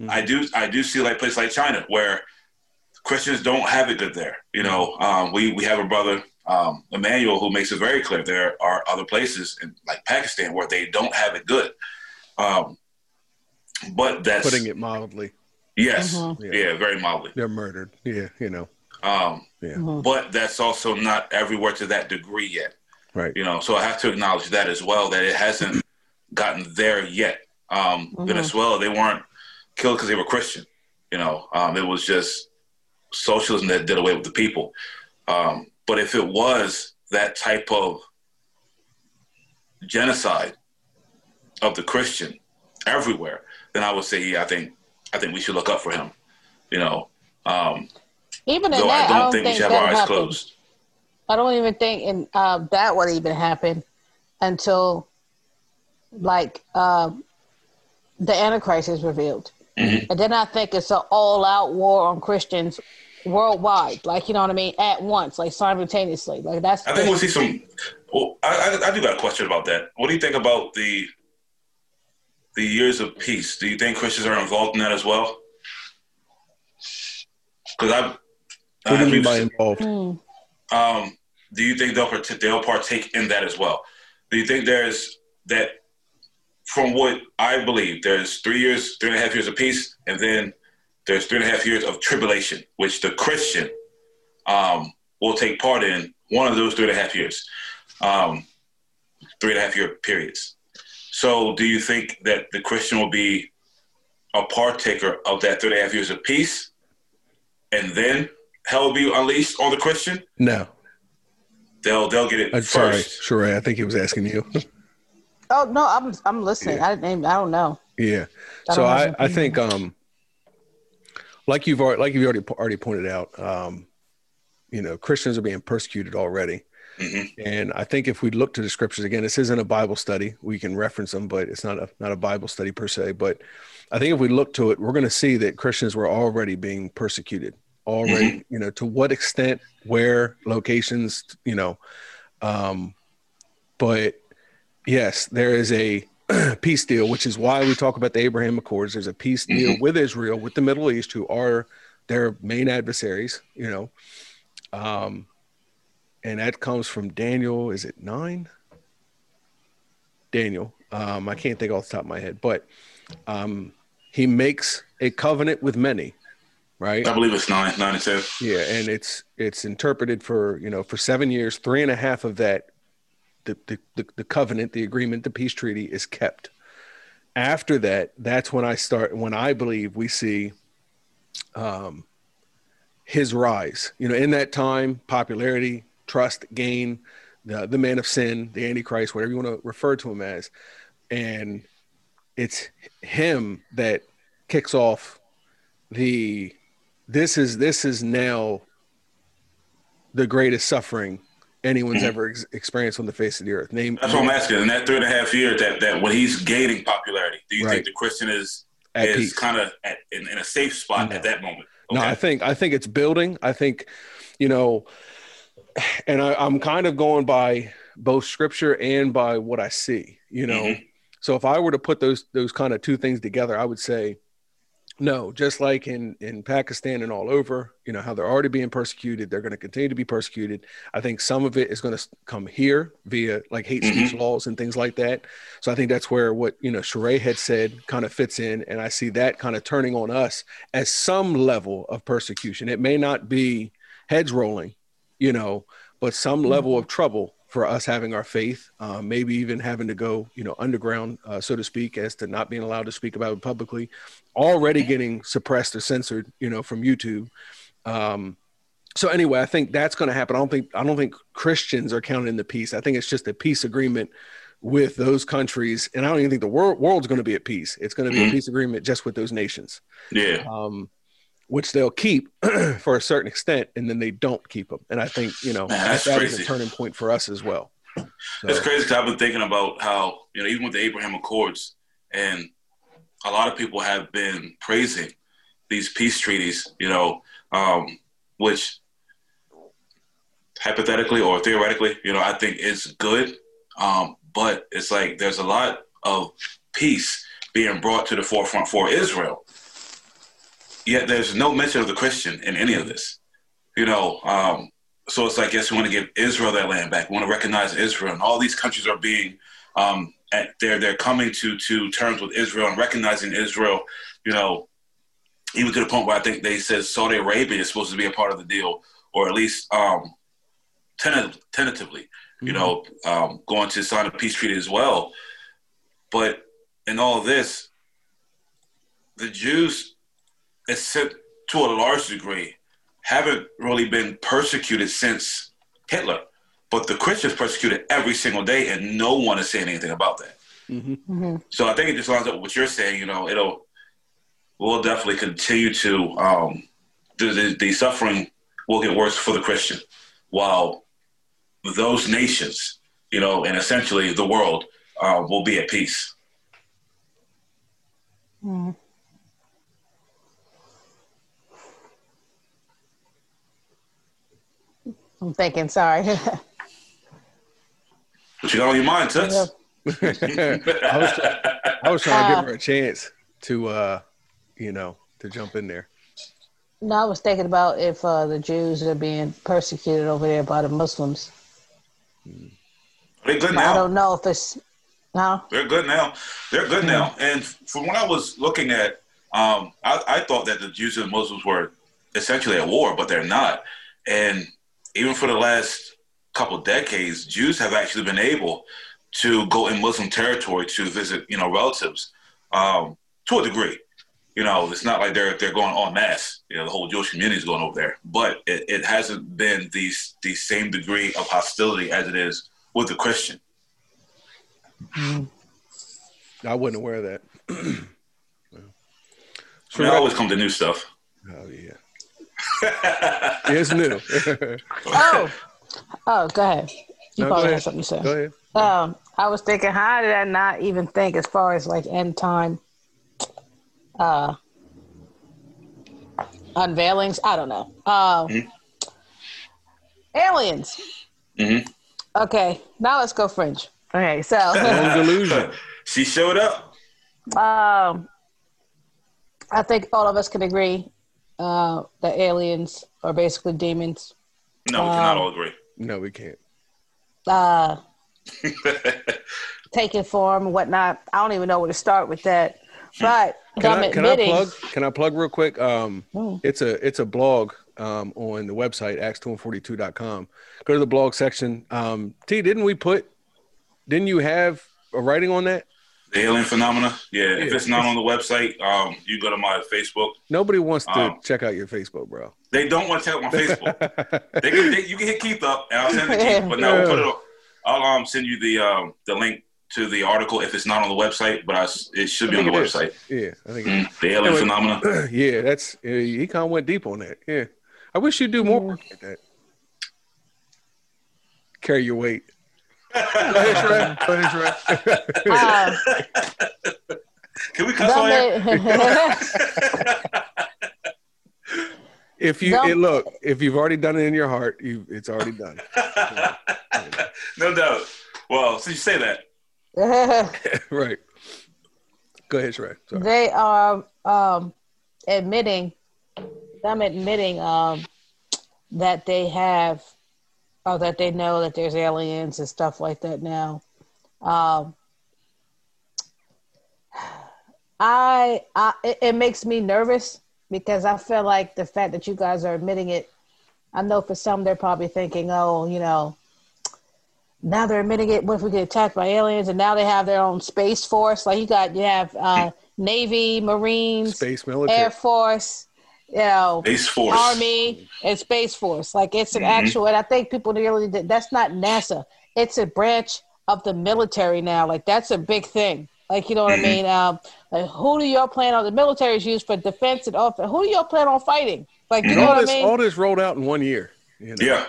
Mm-hmm. I do, I do see like places like China where Christians don't have it good there. You know, um, we, we have a brother, um, Emmanuel, who makes it very clear. There are other places in like Pakistan where they don't have it good. Um, but that's putting it mildly. Yes. Mm-hmm. Yeah. Yeah. Very mildly. They're murdered. Yeah. You know, um, yeah. Mm-hmm. But that's also not everywhere to that degree yet. Right. You know, so I have to acknowledge that as well, that it hasn't gotten there yet. Um, mm-hmm. Venezuela, they weren't killed because they were Christian. You know, um, it was just socialism that did away with the people. Um, but if it was that type of genocide of the Christian everywhere, then I would say, yeah, I think I think we should look up for him. You know, um, even though that, I, don't I don't think, think we should have our eyes happened. closed. I don't even think in, uh, that would even happen until, like, uh, the Antichrist is revealed. Mm-hmm. And then I think it's an all-out war on Christians worldwide, like, you know what I mean, at once, like, simultaneously. Like that's. I think we'll see some – well, I, I, I do got a question about that. What do you think about the the years of peace? Do you think Christians are involved in that as well? Because I've – What do you mean by involved? Mm. Um, do you think they'll, part- they'll partake in that as well? Do you think there's that, from what I believe, there's three years, three and a half years of peace, and then there's three and a half years of tribulation, which the Christian um, will take part in one of those three and a half years, um, three and a half year periods. So do you think that the Christian will be a partaker of that three and a half years of peace, and then hell will be unleashed on the Christian? No. They'll they'll get it I'm first. Sorry, Sheree, I think he was asking you. Oh, no, I'm I'm listening. Yeah. I didn't I don't know. Yeah. I so I, I think um like you've already like you've already already pointed out, um, you know, Christians are being persecuted already. Mm-hmm. And I think if we look to the scriptures again, this isn't a Bible study. We can reference them, but it's not a not a Bible study per se. But I think if we look to it, we're gonna see that Christians were already being persecuted. Already, mm-hmm. You know, to what extent, where, locations, you know, um, but yes, there is a peace deal, which is why we talk about the Abraham Accords. There's a peace deal mm-hmm. with Israel, with the Middle East, who are their main adversaries, you know, um, and that comes from Daniel. Is it nine? Daniel. Um, I can't think off the top of my head, but um, he makes a covenant with many. Right. I believe it's nine, nine and two. Yeah. And it's, it's interpreted for, you know, for seven years, three and a half of that, the, the, the, the covenant, the agreement, the peace treaty is kept. After that, that's when I start, when I believe we see um, his rise, you know, in that time, popularity, trust, gain, the, the man of sin, the Antichrist, whatever you want to refer to him as. And it's him that kicks off the, This is this is now the greatest suffering anyone's mm-hmm. ever ex- experienced on the face of the earth. Name, That's what I'm asking. In that three and a half years, that, that when he's gaining popularity, do you right. think the Christian is at is kind of in, in a safe spot no. at that moment? Okay. No, I think I think it's building. I think, you know, and I, I'm kind of going by both scripture and by what I see. You know, mm-hmm. so if I were to put those those kind of two things together, I would say. No, just like in, in Pakistan and all over, you know, how they're already being persecuted. They're going to continue to be persecuted. I think some of it is going to come here via like hate mm-hmm. speech laws and things like that. So I think that's where what, you know, Sheree had said kind of fits in. And I see that kind of turning on us as some level of persecution. It may not be heads rolling, you know, but some mm-hmm. level of trouble for us having our faith, uh, maybe even having to go, you know, underground, uh, so to speak, as to not being allowed to speak about it publicly, already getting suppressed or censored, you know, from YouTube. Um, so anyway, I think that's going to happen. I don't think I don't think Christians are counted in the peace. I think it's just a peace agreement with those countries. And I don't even think the world world's going to be at peace. It's going to be mm-hmm. a peace agreement just with those nations. Yeah. Um, which they'll keep for a certain extent, and then they don't keep them. And I think, you know, Man, that's that is a turning point for us as well. So. That's crazy, because I've been thinking about how, you know, even with the Abraham Accords, and a lot of people have been praising these peace treaties, you know, um, which hypothetically or theoretically, you know, I think is good. Um, but it's like there's a lot of peace being brought to the forefront for Israel. Yet there's no mention of the Christian in any of this, you know. Um, so it's like, yes, we want to give Israel their land back. We want to recognize Israel, and all these countries are being um, at, they're they're coming to to terms with Israel and recognizing Israel, you know. Even to the point where I think they said Saudi Arabia is supposed to be a part of the deal, or at least um, tentative, tentatively, mm-hmm. you know, um, going to sign a peace treaty as well. But in all this, the Jews, except to a large degree, haven't really been persecuted since Hitler. But the Christians persecuted every single day, and no one is saying anything about that. Mm-hmm. Mm-hmm. So I think it just lines up with what you're saying. You know, it'll we'll definitely continue to um, the, the, the suffering will get worse for the Christian, while those nations, you know, and essentially the world uh, will be at peace. Mm. I'm thinking, sorry. But you got on your mind, Tuts. I, was trying, I was trying to give her a chance to, uh, you know, to jump in there. No, I was thinking about if uh, the Jews are being persecuted over there by the Muslims. They're good now. I don't know if it's... No? They're good now. They're good mm-hmm. now. And from what I was looking at, um, I, I thought that the Jews and the Muslims were essentially at war, but they're not. And even for the last couple decades, Jews have actually been able to go in Muslim territory to visit, you know, relatives um, to a degree. You know, it's not like they're they're going en masse. You know, the whole Jewish community is going over there, but it, it hasn't been the the same degree of hostility as it is with the Christian. I wasn't aware of that. Well, so I mean, I always come to new stuff. Oh yeah. It's new. oh, oh, go ahead. You no, probably had something to say. Go ahead. Um, I was thinking, how did I not even think as far as like end time uh, unveilings? I don't know. Uh, mm-hmm. Aliens. Mm-hmm. Okay, now let's go French. Okay, so delusion. She showed up. Um, I think all of us can agree. Uh, the aliens are basically demons. No, we cannot um, all agree. No, we can't. Uh, taking form and whatnot. I don't even know where to start with that. But can I'm I, admitting. Can I plug? Can I plug real quick? Um, mm. It's a it's a blog um, on the website acts two forty-two dot com. Go to the blog section. Um, T, didn't we put? Didn't you have a writing on that? The alien phenomena. Yeah, yeah. If it's not on the website, um, you go to my Facebook. Nobody wants to um, check out your Facebook, bro. They don't want to check out my Facebook. they can, they, you can hit Keith up, and I'll send it to Keith. But no, yeah. we'll put it on. I'll um, send you the um, the link to the article if it's not on the website, but I, it should be I on the website. Is. Yeah, I think mm, it is. The alien anyway, phenomena. Yeah, that's uh, he kind of went deep on that. Yeah, I wish you'd do more work at that. Carry your weight. uh, Can we cuss on that? If you it, look, if you've already done it in your heart, you it's already done. No doubt. Well, since you say that, right? Go ahead, Sheree. Sorry. They are um, admitting. I'm admitting um, that they have. Oh, that they know that there's aliens and stuff like that now. Um, I, I it, it makes me nervous because I feel like the fact that you guys are admitting it, I know for some they're probably thinking, oh, you know, now they're admitting it. What if we get attacked by aliens? And now they have their own space force. Like you got, you have uh, Navy, Marines, space military, Air Force. You know, Space Force, Army, and Space Force. Like it's an mm-hmm. actual, and I think people really, that's not NASA. It's a branch of the military now. Like, that's a big thing. Like, you know what I mean? Um, like, who do y'all plan on? The military is used for defense and offense. Who do y'all plan on fighting? Like, you and know all what this, I mean? All this rolled out in one year. You know? Yeah.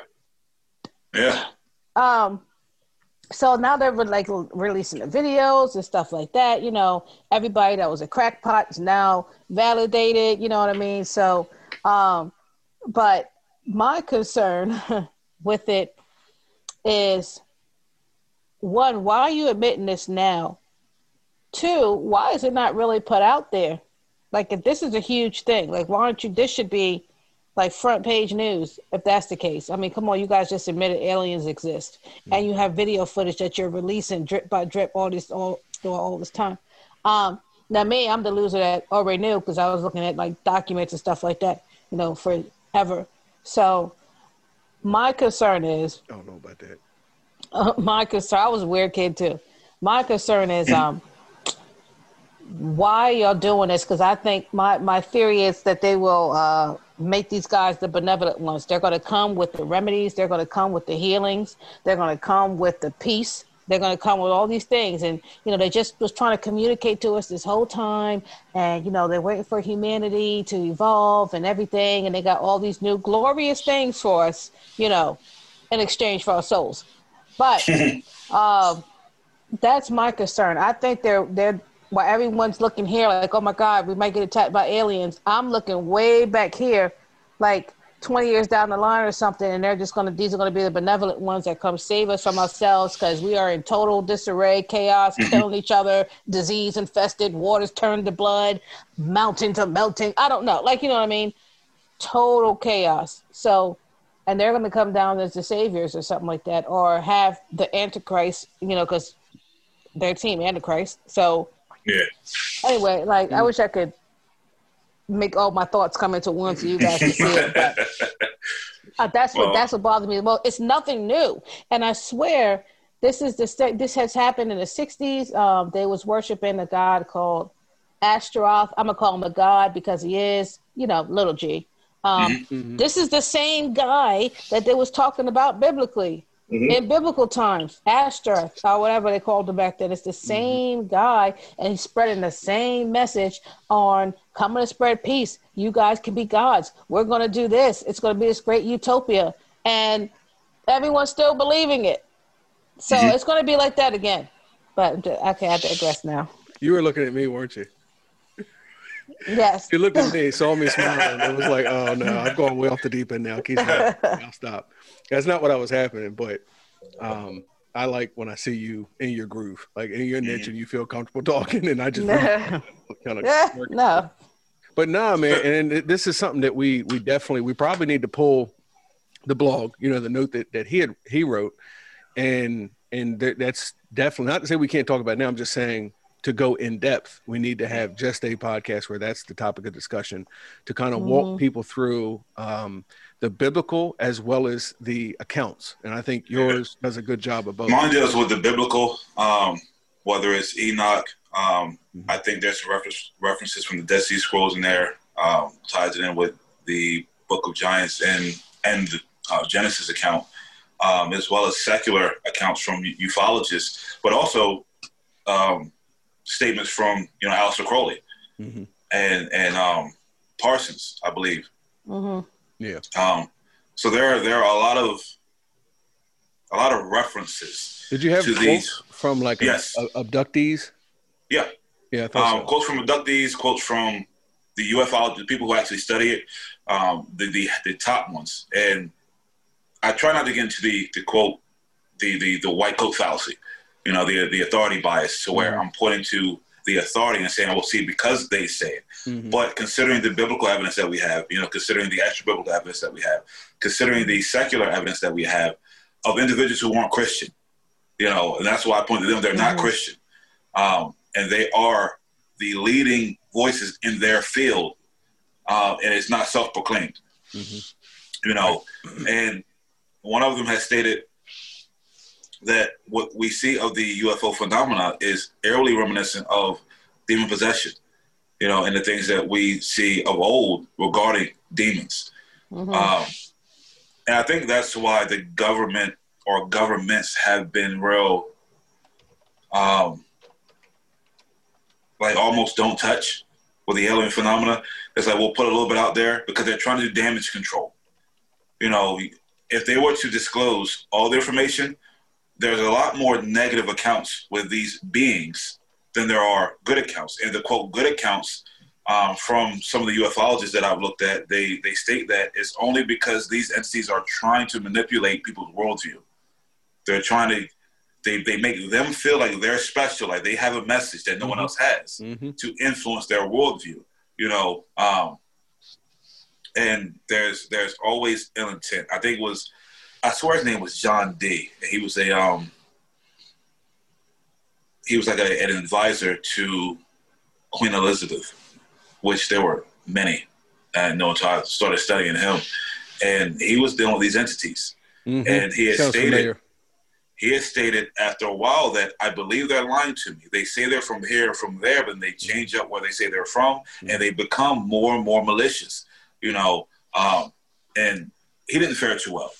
Yeah. Um. So now they're like releasing the videos and stuff like that. You know, everybody that was a crackpot is now validated. You know what I mean? So, um, but my concern with it is, one, why are you admitting this now? Two, why is it not really put out there? Like, if this is a huge thing, like, why aren't you, this should be like front page news if that's the case. I mean, come on, you guys just admitted aliens exist, and you have video footage that you're releasing drip by drip all this all, all this time. Um, now me, I'm the loser that already knew because I was looking at like documents and stuff like that, you know, forever. So my concern is, I don't know about that. Uh, my concern, I was a weird kid too. My concern is, um, why y'all doing this? Because I think my, my theory is that they will uh, make these guys the benevolent ones. They're going to come with the remedies. They're going to come with the healings. They're going to come with the peace. They're going to come with all these things. And, you know, they just was trying to communicate to us this whole time. And, you know, they're waiting for humanity to evolve and everything. And they got all these new glorious things for us, you know, in exchange for our souls. But uh, that's my concern. I think they're they're while everyone's looking here like, oh, my God, we might get attacked by aliens, I'm looking way back here, like twenty years down the line or something, and they're just going to, these are going to be the benevolent ones that come save us from ourselves because we are in total disarray, chaos, killing each other, disease infested, waters turned to blood, mountains are melting. I don't know. Like, you know what I mean? Total chaos. So, and they're going to come down as the saviors or something like that, or have the Antichrist, you know, because their team, Antichrist. So, yeah. Anyway, like, I wish I could make all my thoughts come into one so you guys can see it. But, uh, that's well, what that's what bothers me the most. It's nothing new, and I swear this is the st- this has happened in the sixties. Um, they was worshiping a god called Ashtaroth. I'm gonna call him a god because he is, you know, little G. Um, mm-hmm. This is the same guy that they was talking about biblically. Mm-hmm. In biblical times, Ashtaroth, or whatever they called him back then, it's the same mm-hmm. guy, and he's spreading the same message on coming to spread peace. You guys can be gods. We're going to do this. It's going to be this great utopia, and everyone's still believing it. So mm-hmm. it's going to be like that again. But okay, I digress now. You were looking at me, weren't you? Yes. You looked at me, saw me smiling. It was like, oh no, I'm going way off the deep end now. Keith, I'll stop. That's not what I was happening, but um, I like when I see you in your groove, like in your niche, and you feel comfortable talking. And I just nah. kind of no, but nah, man. And this is something that we we definitely we probably need to pull the blog, you know, the note that, that he had he wrote, and and th- that's definitely not to say we can't talk about it now. I'm just saying, to go in depth, we need to have just a podcast where that's the topic of discussion to kind of mm-hmm. walk people through um, the biblical as well as the accounts. And I think yours yeah. does a good job of both. Mine deals with the biblical, um, whether it's Enoch. Um, mm-hmm. I think there's reference, references from the Dead Sea Scrolls in there, um, ties it in with the Book of Giants and, and the uh, Genesis account, um, as well as secular accounts from ufologists, but also um, statements from, you know, Alistair Crowley mm-hmm. and and um, Parsons, I believe. Mm-hmm. Yeah. Um. So there, there are a lot of a lot of references. Did you have to quotes these from like yes. a, a, abductees? Yeah. Yeah. I thought um, so. Quotes from abductees. Quotes from the U F O, the people who actually study it, um, the, the the top ones. And I try not to get into the the quote the the, the white coat fallacy. You know, the the authority bias to where I'm pointing to the authority and saying, well, see, because they say it. Mm-hmm. But considering the biblical evidence that we have, you know, considering the extra biblical evidence that we have, considering the secular evidence that we have of individuals who weren't Christian, you know, and that's why I point to them, they're mm-hmm. not Christian. Um, and they are the leading voices in their field. Uh, and it's not self-proclaimed, mm-hmm. you know, mm-hmm. and one of them has stated that what we see of the U F O phenomena is eerily reminiscent of demon possession, you know, and the things that we see of old regarding demons. Mm-hmm. Um, and I think that's why the government or governments have been real um, like almost don't touch with the alien phenomena. It's like, we'll put a little bit out there because they're trying to do damage control. You know, if they were to disclose all the information, there's a lot more negative accounts with these beings than there are good accounts. And the quote good accounts um, from some of the ufologists that I've looked at, they, they state that it's only because these entities are trying to manipulate people's worldview. They're trying to, they, they make them feel like they're special, like they have a message that no mm-hmm. one else has mm-hmm. to influence their worldview, you know? Um, and there's, there's always ill intent. I think it was, I swear his name was John D. He was a, um, he was like a, an advisor to Queen Elizabeth, which there were many, and no one I started studying him, and he was dealing with these entities. Mm-hmm. And he had Sounds stated, familiar. he had stated after a while that I believe they're lying to me. They say they're from here, from there, but they change up where they say they're from, mm-hmm. and they become more and more malicious, you know? Um, and he didn't fare too well.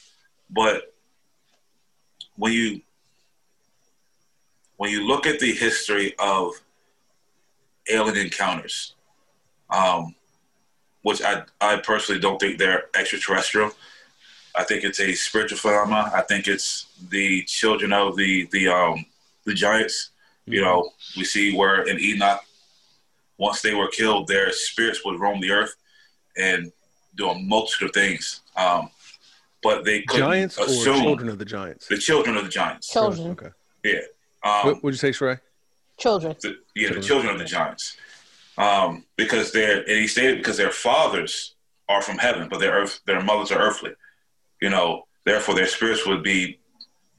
But when you when you look at the history of alien encounters, um, which I, I personally don't think they're extraterrestrial. I think it's a spiritual phenomenon. I think it's the children of the the um, the giants. You know, we see where in Enoch, once they were killed, their spirits would roam the earth and do a multitude of things. Um, But they couldn't giants assume or children of the giants. The children of the giants. Children. Okay. Yeah. Um, what would you say, Sheree? Children. The, yeah, children. the children of the giants, um, because they're and he stated because their fathers are from heaven, but their earth, their mothers are earthly. You know, therefore their spirits would be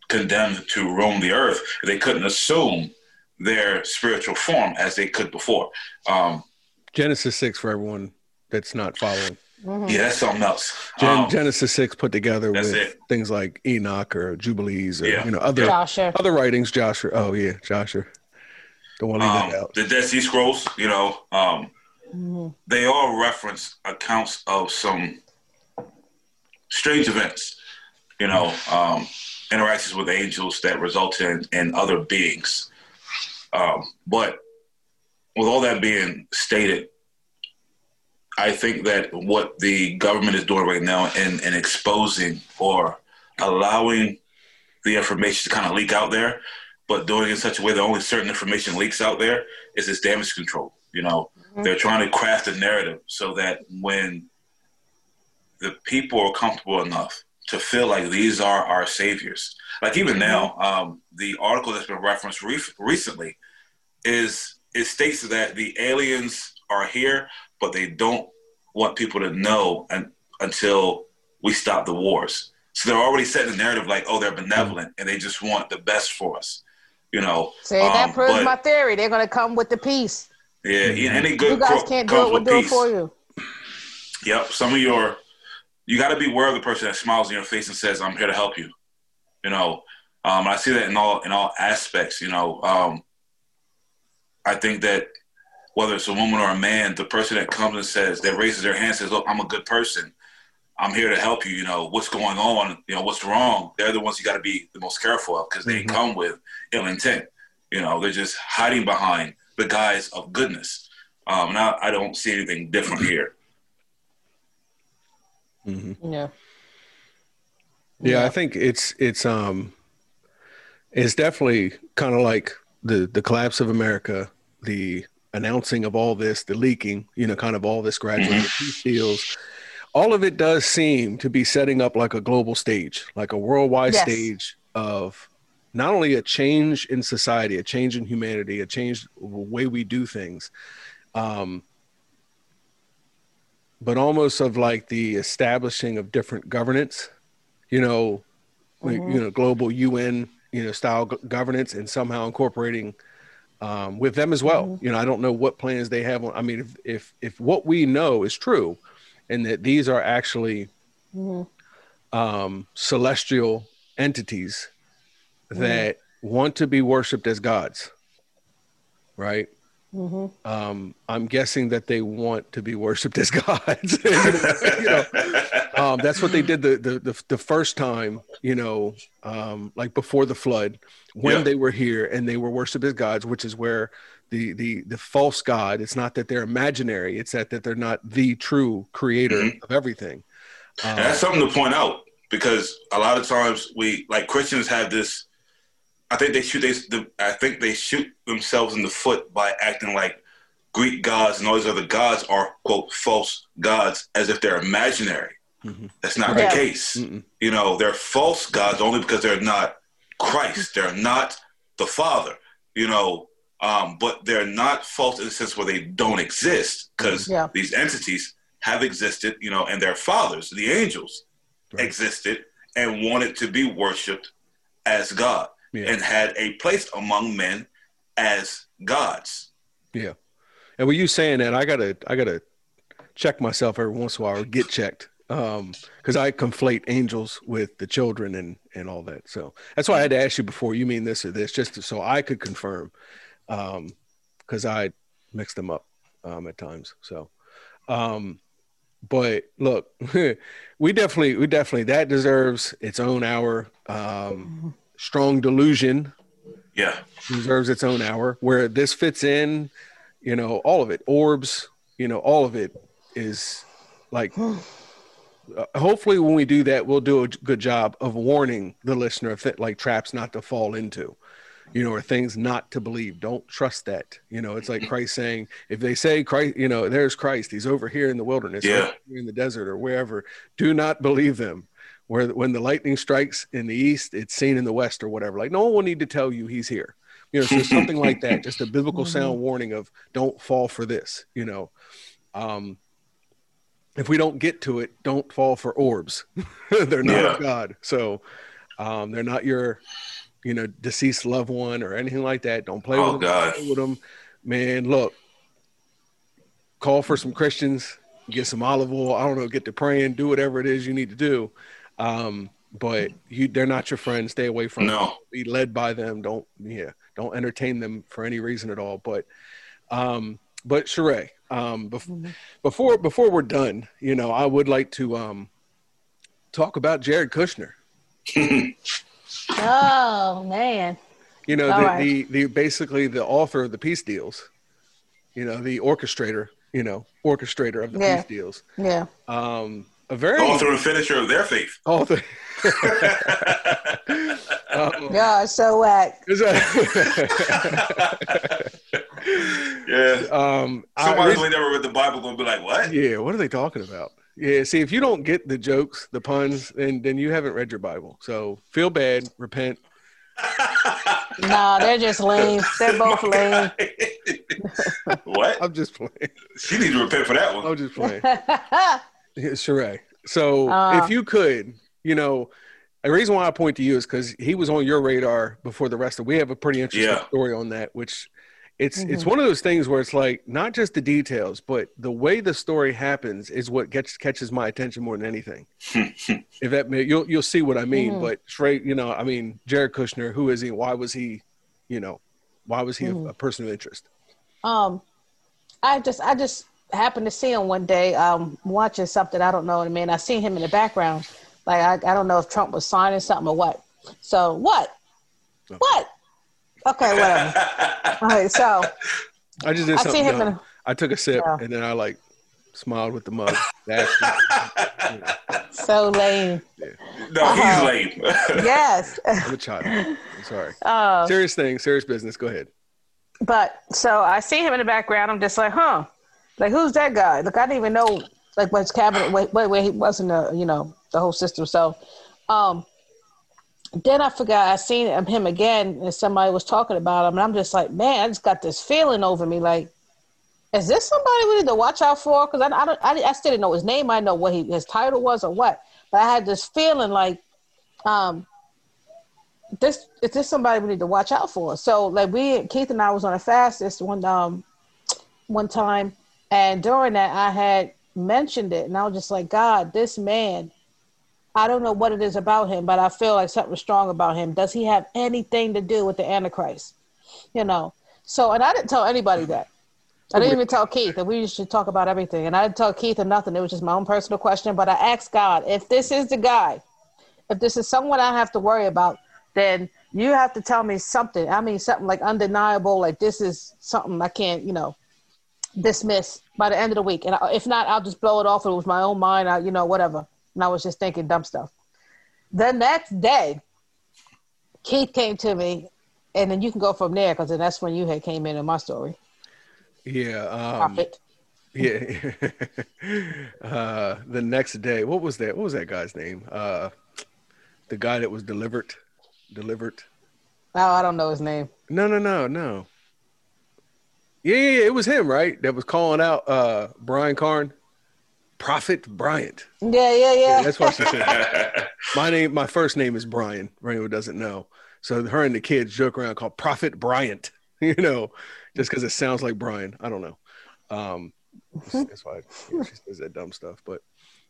condemned to roam the earth. They couldn't assume their spiritual form as they could before. Um, Genesis six for everyone that's not following. Mm-hmm. Yeah, that's something else. Gen- um, Genesis six put together with it. Things like Enoch or Jubilees or yeah. you know other Joshua. other writings. Joshua, oh yeah, Joshua. Don't want to leave um, that out. The Dead Sea Scrolls, you know, um, mm-hmm. they all reference accounts of some strange events, you know, um, interactions with angels that resulted in, in other beings. Um, but with all that being stated, I think that what the government is doing right now in, in exposing or allowing the information to kind of leak out there, but doing it in such a way that only certain information leaks out there is this damage control. You know, mm-hmm. they're trying to craft a narrative so that when the people are comfortable enough to feel like these are our saviors, like even mm-hmm. now, um, the article that's been referenced re- recently is, it states that the aliens are here, but they don't want people to know un- until we stop the wars. So they're already setting the narrative like, oh, they're benevolent and they just want the best for us, you know. See, um, that proves but, my theory. They're going to come with the peace. Yeah, any good you guys cro- can't do it. We'll do it for you. Yep. Some of your, you got to be aware of the person that smiles in your face and says, "I'm here to help you." You know, um, I see that in all in all aspects. You know, um, I think that. Whether it's a woman or a man, the person that comes and says, that raises their hand, says, "Look, I'm a good person. I'm here to help you. You know, what's going on? You know, what's wrong?" They're the ones you got to be the most careful of because they mm-hmm. come with ill intent. You know, they're just hiding behind the guise of goodness. Um, and I, I don't see anything different here. Mm-hmm. No. Yeah, I think it's it's um, it's definitely kind of like the the collapse of America, the announcing of all this, the leaking, you know, kind of all this gradual mm-hmm. peace deals, all of it does seem to be setting up like a global stage, like a worldwide yes. stage of not only a change in society, a change in humanity, a change the way we do things, um, but almost of like the establishing of different governance, you know, mm-hmm. you know, global U N, you know, style g- governance, and somehow incorporating Um, with them as well. Mm-hmm. You know, I don't know what plans they have on, I mean, if, if, if what we know is true and that these are actually mm-hmm. um, celestial entities mm-hmm. that want to be worshiped as gods, right? Mm-hmm. Um, I'm guessing that they want to be worshipped as gods. you know, um, that's what they did the, the the the first time, you know, um, like before the flood, when yeah. they were here and they were worshipped as gods, which is where the the the false god. It's not that they're imaginary; it's that that they're not the true creator mm-hmm. of everything. Um, and that's something to point out, because a lot of times we, like Christians, have this. I think they shoot. They, I think they shoot themselves in the foot by acting like Greek gods and all these other gods are quote false gods, as if they're imaginary. Mm-hmm. That's not yeah. the case. Mm-mm. You know, they're false gods only because they're not Christ. They're not the Father. You know, um, but they're not false in the sense where they don't exist, because yeah. these entities have existed. You know, and their fathers, the angels, right. existed and wanted to be worshipped as God. Yeah. And had a place among men as gods. Yeah. And with you saying that, I gotta, I gotta check myself every once in a while, or get checked. Um, cause I conflate angels with the children and, and all that. So that's why I had to ask you before, you mean this or this, just to, so I could confirm. Um, cause I mixed them up, um, at times. So, um, but look, we definitely, we definitely, that deserves its own hour. Um, Strong Delusion yeah deserves its own hour, where this fits in, you know, all of it, orbs, you know, all of it is like uh, hopefully when we do that, we'll do a good job of warning the listener of th- like traps not to fall into, you know, or things not to believe. Don't trust that. You know, it's like Christ saying, if they say Christ, you know, there's Christ, he's over here in the wilderness, yeah. in the desert or wherever, do not believe them. Where when the lightning strikes in the east, it's seen in the west or whatever. Like, no one will need to tell you he's here. You know, so something like that, just a biblical sound warning of don't fall for this, you know. Um, if we don't get to it, don't fall for orbs. They're not yeah. God. So um, they're not your, you know, deceased loved one or anything like that. Don't play oh, with them. Don't play with them. Man, look, call for some Christians, get some olive oil. I don't know, get to praying, do whatever it is you need to do. Um, but you, they're not your friends. Stay away from no. them. Be led by them. Don't, yeah, don't entertain them for any reason at all. But, um, but Sheree, um, bef- mm-hmm. before, before we're done, you know, I would like to, um, talk about Jared Kushner. Oh man. You know, the, right. the, the, basically the author of the peace deals, you know, the orchestrator, you know, orchestrator of the yeah. peace deals. Yeah. Um, A very author and finisher of their faith. Author. um, yeah, so whack. yeah. Um, Somebody who never read the Bible gonna be like, "What? Yeah, what are they talking about?" Yeah. See, if you don't get the jokes, the puns, then then you haven't read your Bible. So feel bad, repent. Nah, they're just lame. They're both lame. What? I'm just playing. She needs to repent for that one. I'm just playing. Sheree. So uh, if you could, you know, the reason why I point to you is because he was on your radar before the rest of, we have a pretty interesting yeah. story on that, which it's, mm-hmm. it's one of those things where it's like, not just the details, but the way the story happens is what gets, catches my attention more than anything. If that may, you'll, you'll see what I mean, mm-hmm. but Sheree, you know, I mean, Jared Kushner, who is he? Why was he, you know, why was he mm-hmm. a, a person of interest? Um, I just, I just, happened to see him one day um watching something, I don't know what I mean. I seen him in the background. Like I, I don't know if Trump was signing something or what. So what? No. What? Okay, whatever. All right, so I just did I something. Him a, I took a sip yeah. and then I like smiled with the mug. That's yeah. so lame. Yeah. No, uh-huh. he's lame. Yes. I'm a child. I'm sorry. Uh, serious thing, serious business. Go ahead. But so I see him in the background, I'm just like, huh. Like, who's that guy? Like, I didn't even know, like, what his cabinet, wait, wait, wait, he wasn't, a, you know, the whole system. So um, then I forgot, I seen him again, and somebody was talking about him, and I'm just like, man, I just got this feeling over me, like, is this somebody we need to watch out for? Because I, I, don't, I, I still didn't know his name. I didn't know what he, his title was or what. But I had this feeling like, um, this is this somebody we need to watch out for? So, like, we, Keith and I was on a fast this one, um, one time, and during that, I had mentioned it, and I was just like, God, this man, I don't know what it is about him, but I feel like something strong about him. Does he have anything to do with the Antichrist? You know? So, and I didn't tell anybody that. I didn't even tell Keith that we should talk about everything. And I didn't tell Keith or nothing. It was just my own personal question. But I asked God, if this is the guy, if this is someone I have to worry about, then you have to tell me something. I mean, something like undeniable, like this is something I can't, you know, dismiss by the end of the week. And if not, I'll just blow it off. It was my own mind, I, you know, whatever. And I was just thinking dumb stuff. The next day, Keith came to me, and then you can go from there, because then that's when you had came in in my story. Yeah. Um, Profit. Yeah. uh, the next day, what was that? What was that guy's name? Uh, the guy that was delivered, delivered. Oh, I don't know his name. No, no, no, no. Yeah, yeah, yeah, it was him, right? That was calling out uh, Brian Carn. Prophet Bryant. Yeah, yeah, yeah. yeah that's what I said. my name, my first name is Brian. For anyone who doesn't know, so her and the kids joke around called Prophet Bryant. You know, just because it sounds like Brian. I don't know. Um, that's why you know, she says that dumb stuff. But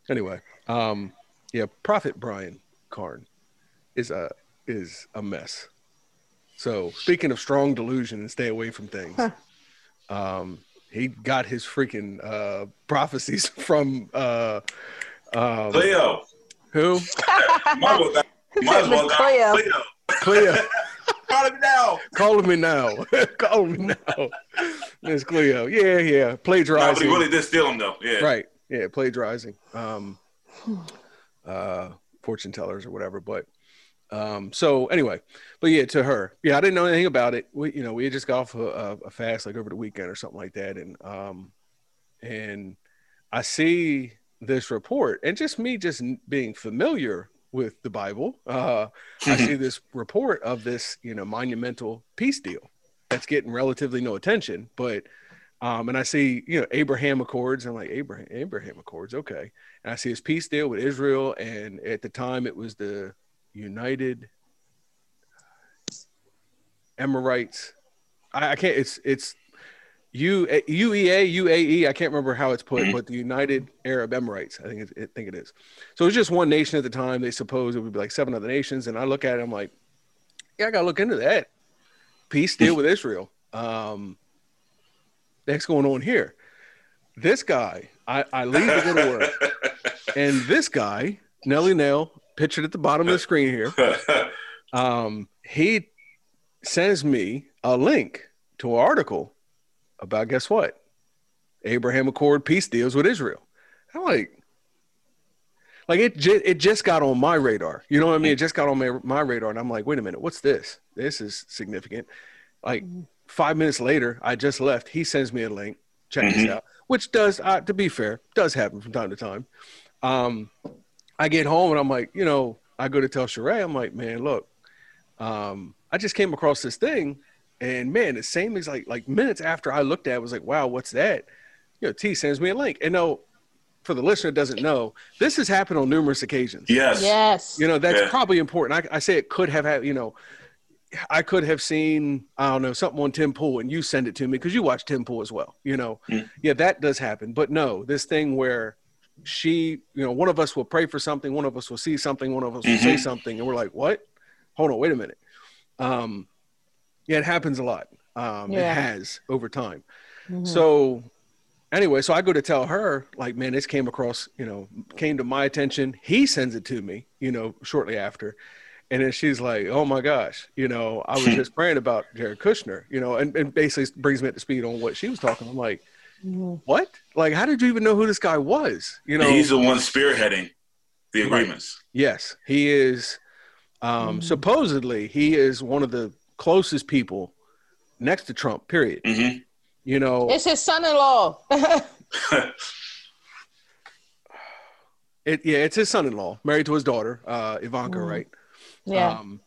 anyway, um, yeah, Prophet Brian Carn is a is a mess. So speaking of strong delusion and stay away from things. Huh. Um, He got his freaking uh, prophecies from uh, um, Cleo. Who? Might as well Cleo. Cleo. Cleo. Call him now. Call me now. Call me now. Miss Cleo. Yeah, yeah. Plagiarizing. No, but he really did steal him, though. Yeah. Right. Yeah. Plagiarizing. Um, uh, fortune tellers or whatever. But um, so anyway, but yeah, to her. Yeah, I didn't know anything about it. We, you know, we had just got off a, a, a fast like over the weekend or something like that. And, um, and I see this report and just me just being familiar with the Bible. Uh, I see this report of this, you know, monumental peace deal that's getting relatively no attention, but, um, and I see, you know, Abraham Accords and I'm like Abraham, Abraham Accords. Okay. And I see his peace deal with Israel. And at the time it was the United Emirates. I, I can't, it's, it's U UEA, U A E. I can't remember how it's put, but the United Arab Emirates, I think it, it, think it is. So it's just one nation at the time. They suppose it would be like seven other nations. And I look at it, I'm like, yeah, I got to look into that. Peace deal with Israel. Um, that's going on here. This guy, I, I leave to go to work. And this guy, Nelly Nell, pictured at the bottom of the screen here. Um, he sends me a link to an article about, guess what? Abraham Accord peace deals with Israel. I'm like, like it, j- it just got on my radar. You know what I mean? It just got on my, my radar. And I'm like, wait a minute, what's this? This is significant. Like five minutes later, I just left. He sends me a link. Check mm-hmm. this out, which does, uh, to be fair, does happen from time to time. Um, I get home and I'm like, you know, I go to tell Sheree, I'm like, man, look, um, I just came across this thing. And man, the same as like, like minutes after I looked at it, I was like, wow, what's that? You know, T sends me a link. And no, for the listener that doesn't know, this has happened on numerous occasions. Yes. Yes. You know, that's yeah. probably important. I, I say it could have had, you know, I could have seen, I don't know, something on Tim Pool and you send it to me because you watch Tim Pool as well. You know, mm. yeah, that does happen. But no, this thing where, she, you know, one of us will pray for something. One of us will see something. One of us will mm-hmm. say something. And we're like, what? Hold on, wait a minute. Um, yeah, it happens a lot. Um, yeah. It has over time. Mm-hmm. So anyway, so I go to tell her like, man, this came across, you know, came to my attention. He sends it to me, you know, shortly after. And then she's like, oh my gosh, you know, I was just praying about Jared Kushner, you know, and, and basically brings me up to speed on what she was talking. I'm like, what? Like, how did you even know who this guy was? You know, he's the one spearheading the agreements. Right. Yes, he is. Um, mm-hmm. Supposedly, he is one of the closest people next to Trump. Period. Mm-hmm. You know, it's his son-in-law. it, yeah, it's his son-in-law, married to his daughter, uh, Ivanka. Mm-hmm. Right? Yeah. Um,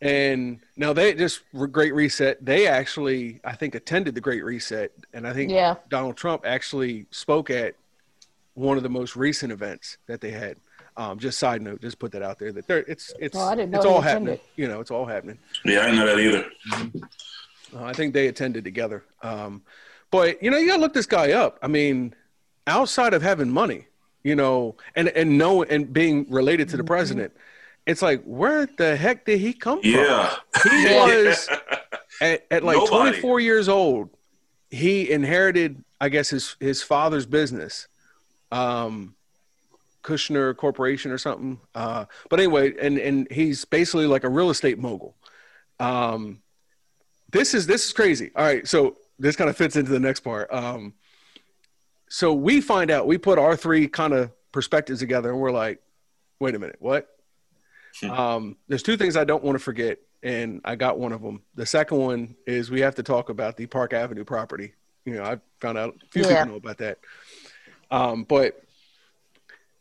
And now they just Great Reset. They actually, I think, attended the Great Reset. And I think yeah. Donald Trump actually spoke at one of the most recent events that they had. Um, just side note, just put that out there that it's, it's, oh, it's all happening. You know, it's all happening. Yeah, I didn't know that either. Uh, I think they attended together. Um, but, you know, you gotta look this guy up. I mean, outside of having money, you know, and, and know, and being related to the mm-hmm. president, it's like, where the heck did he come yeah. from? He was at, at like Nobody. twenty-four years old. he inherited, I guess, his, his father's business, um, Kushner Corporation or something. Uh, but anyway, and, and he's basically like a real estate mogul. Um, this is, this is crazy. All right. So this kind of fits into the next part. Um, so we find out, we put our three kind of perspectives together and we're like, wait a minute, what? Um, there's two things I don't want to forget. And I got one of them. The second one is we have to talk about the Park Avenue property. You know, I found out a few yeah. people know about that. Um, but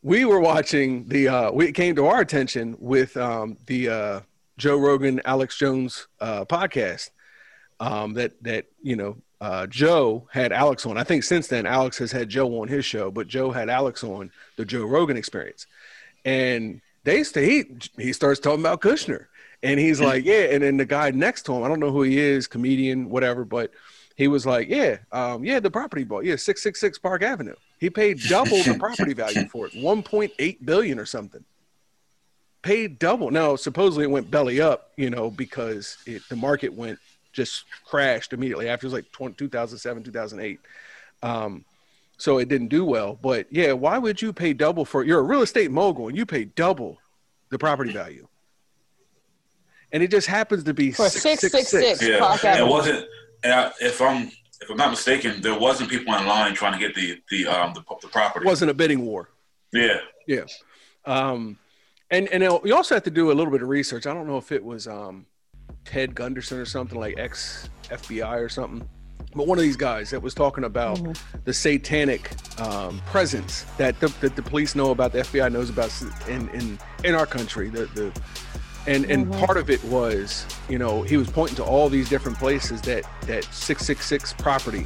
we were watching the, uh, we, it came to our attention with um, the uh, Joe Rogan, Alex Jones uh, podcast um, that, that, you know, uh, Joe had Alex on. I think since then, Alex has had Joe on his show, but Joe had Alex on the Joe Rogan Experience. And they stay, he, he starts talking about Kushner. And he's like, yeah. And then the guy next to him, I don't know who he is, comedian, whatever, but he was like, yeah, um, yeah, the property bought, yeah, six six six Park Avenue. He paid double the property value for it, one point eight billion or something. Paid double. Now, supposedly it went belly up, you know, because it, the market went, just crashed immediately after. It was like two thousand seven, two thousand eight. Um, so it didn't do well. But yeah, why would you pay double for, you're a real estate mogul and you pay double the property value? And it just happens to be for six six six. six, six. Yeah, it wasn't. And I, if I'm if I'm not mistaken, there wasn't people in line trying to get the the um the, the property. It wasn't a bidding war. Yeah, yeah. Um, and and you also have to do a little bit of research. I don't know if it was um Ted Gunderson or something, like ex F B I or something, but one of these guys that was talking about mm-hmm. the satanic um, presence that the, that the police know about, the F B I knows about in in in our country. The the And and mm-hmm. part of it was, you know, he was pointing to all these different places that that six six six property,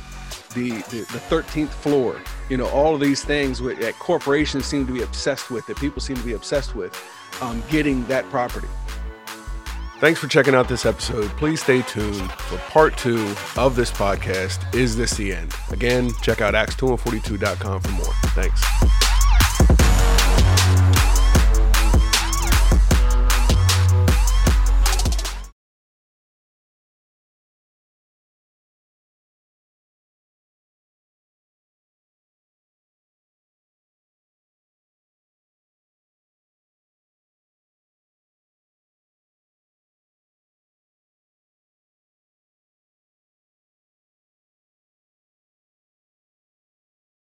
the the, the thirteenth floor, you know, all of these things with, that corporations seem to be obsessed with, that people seem to be obsessed with, um, getting that property. Thanks for checking out this episode. Please stay tuned for part two of this podcast, Is This the End? Again, check out acts two and forty-two dot com for more. Thanks.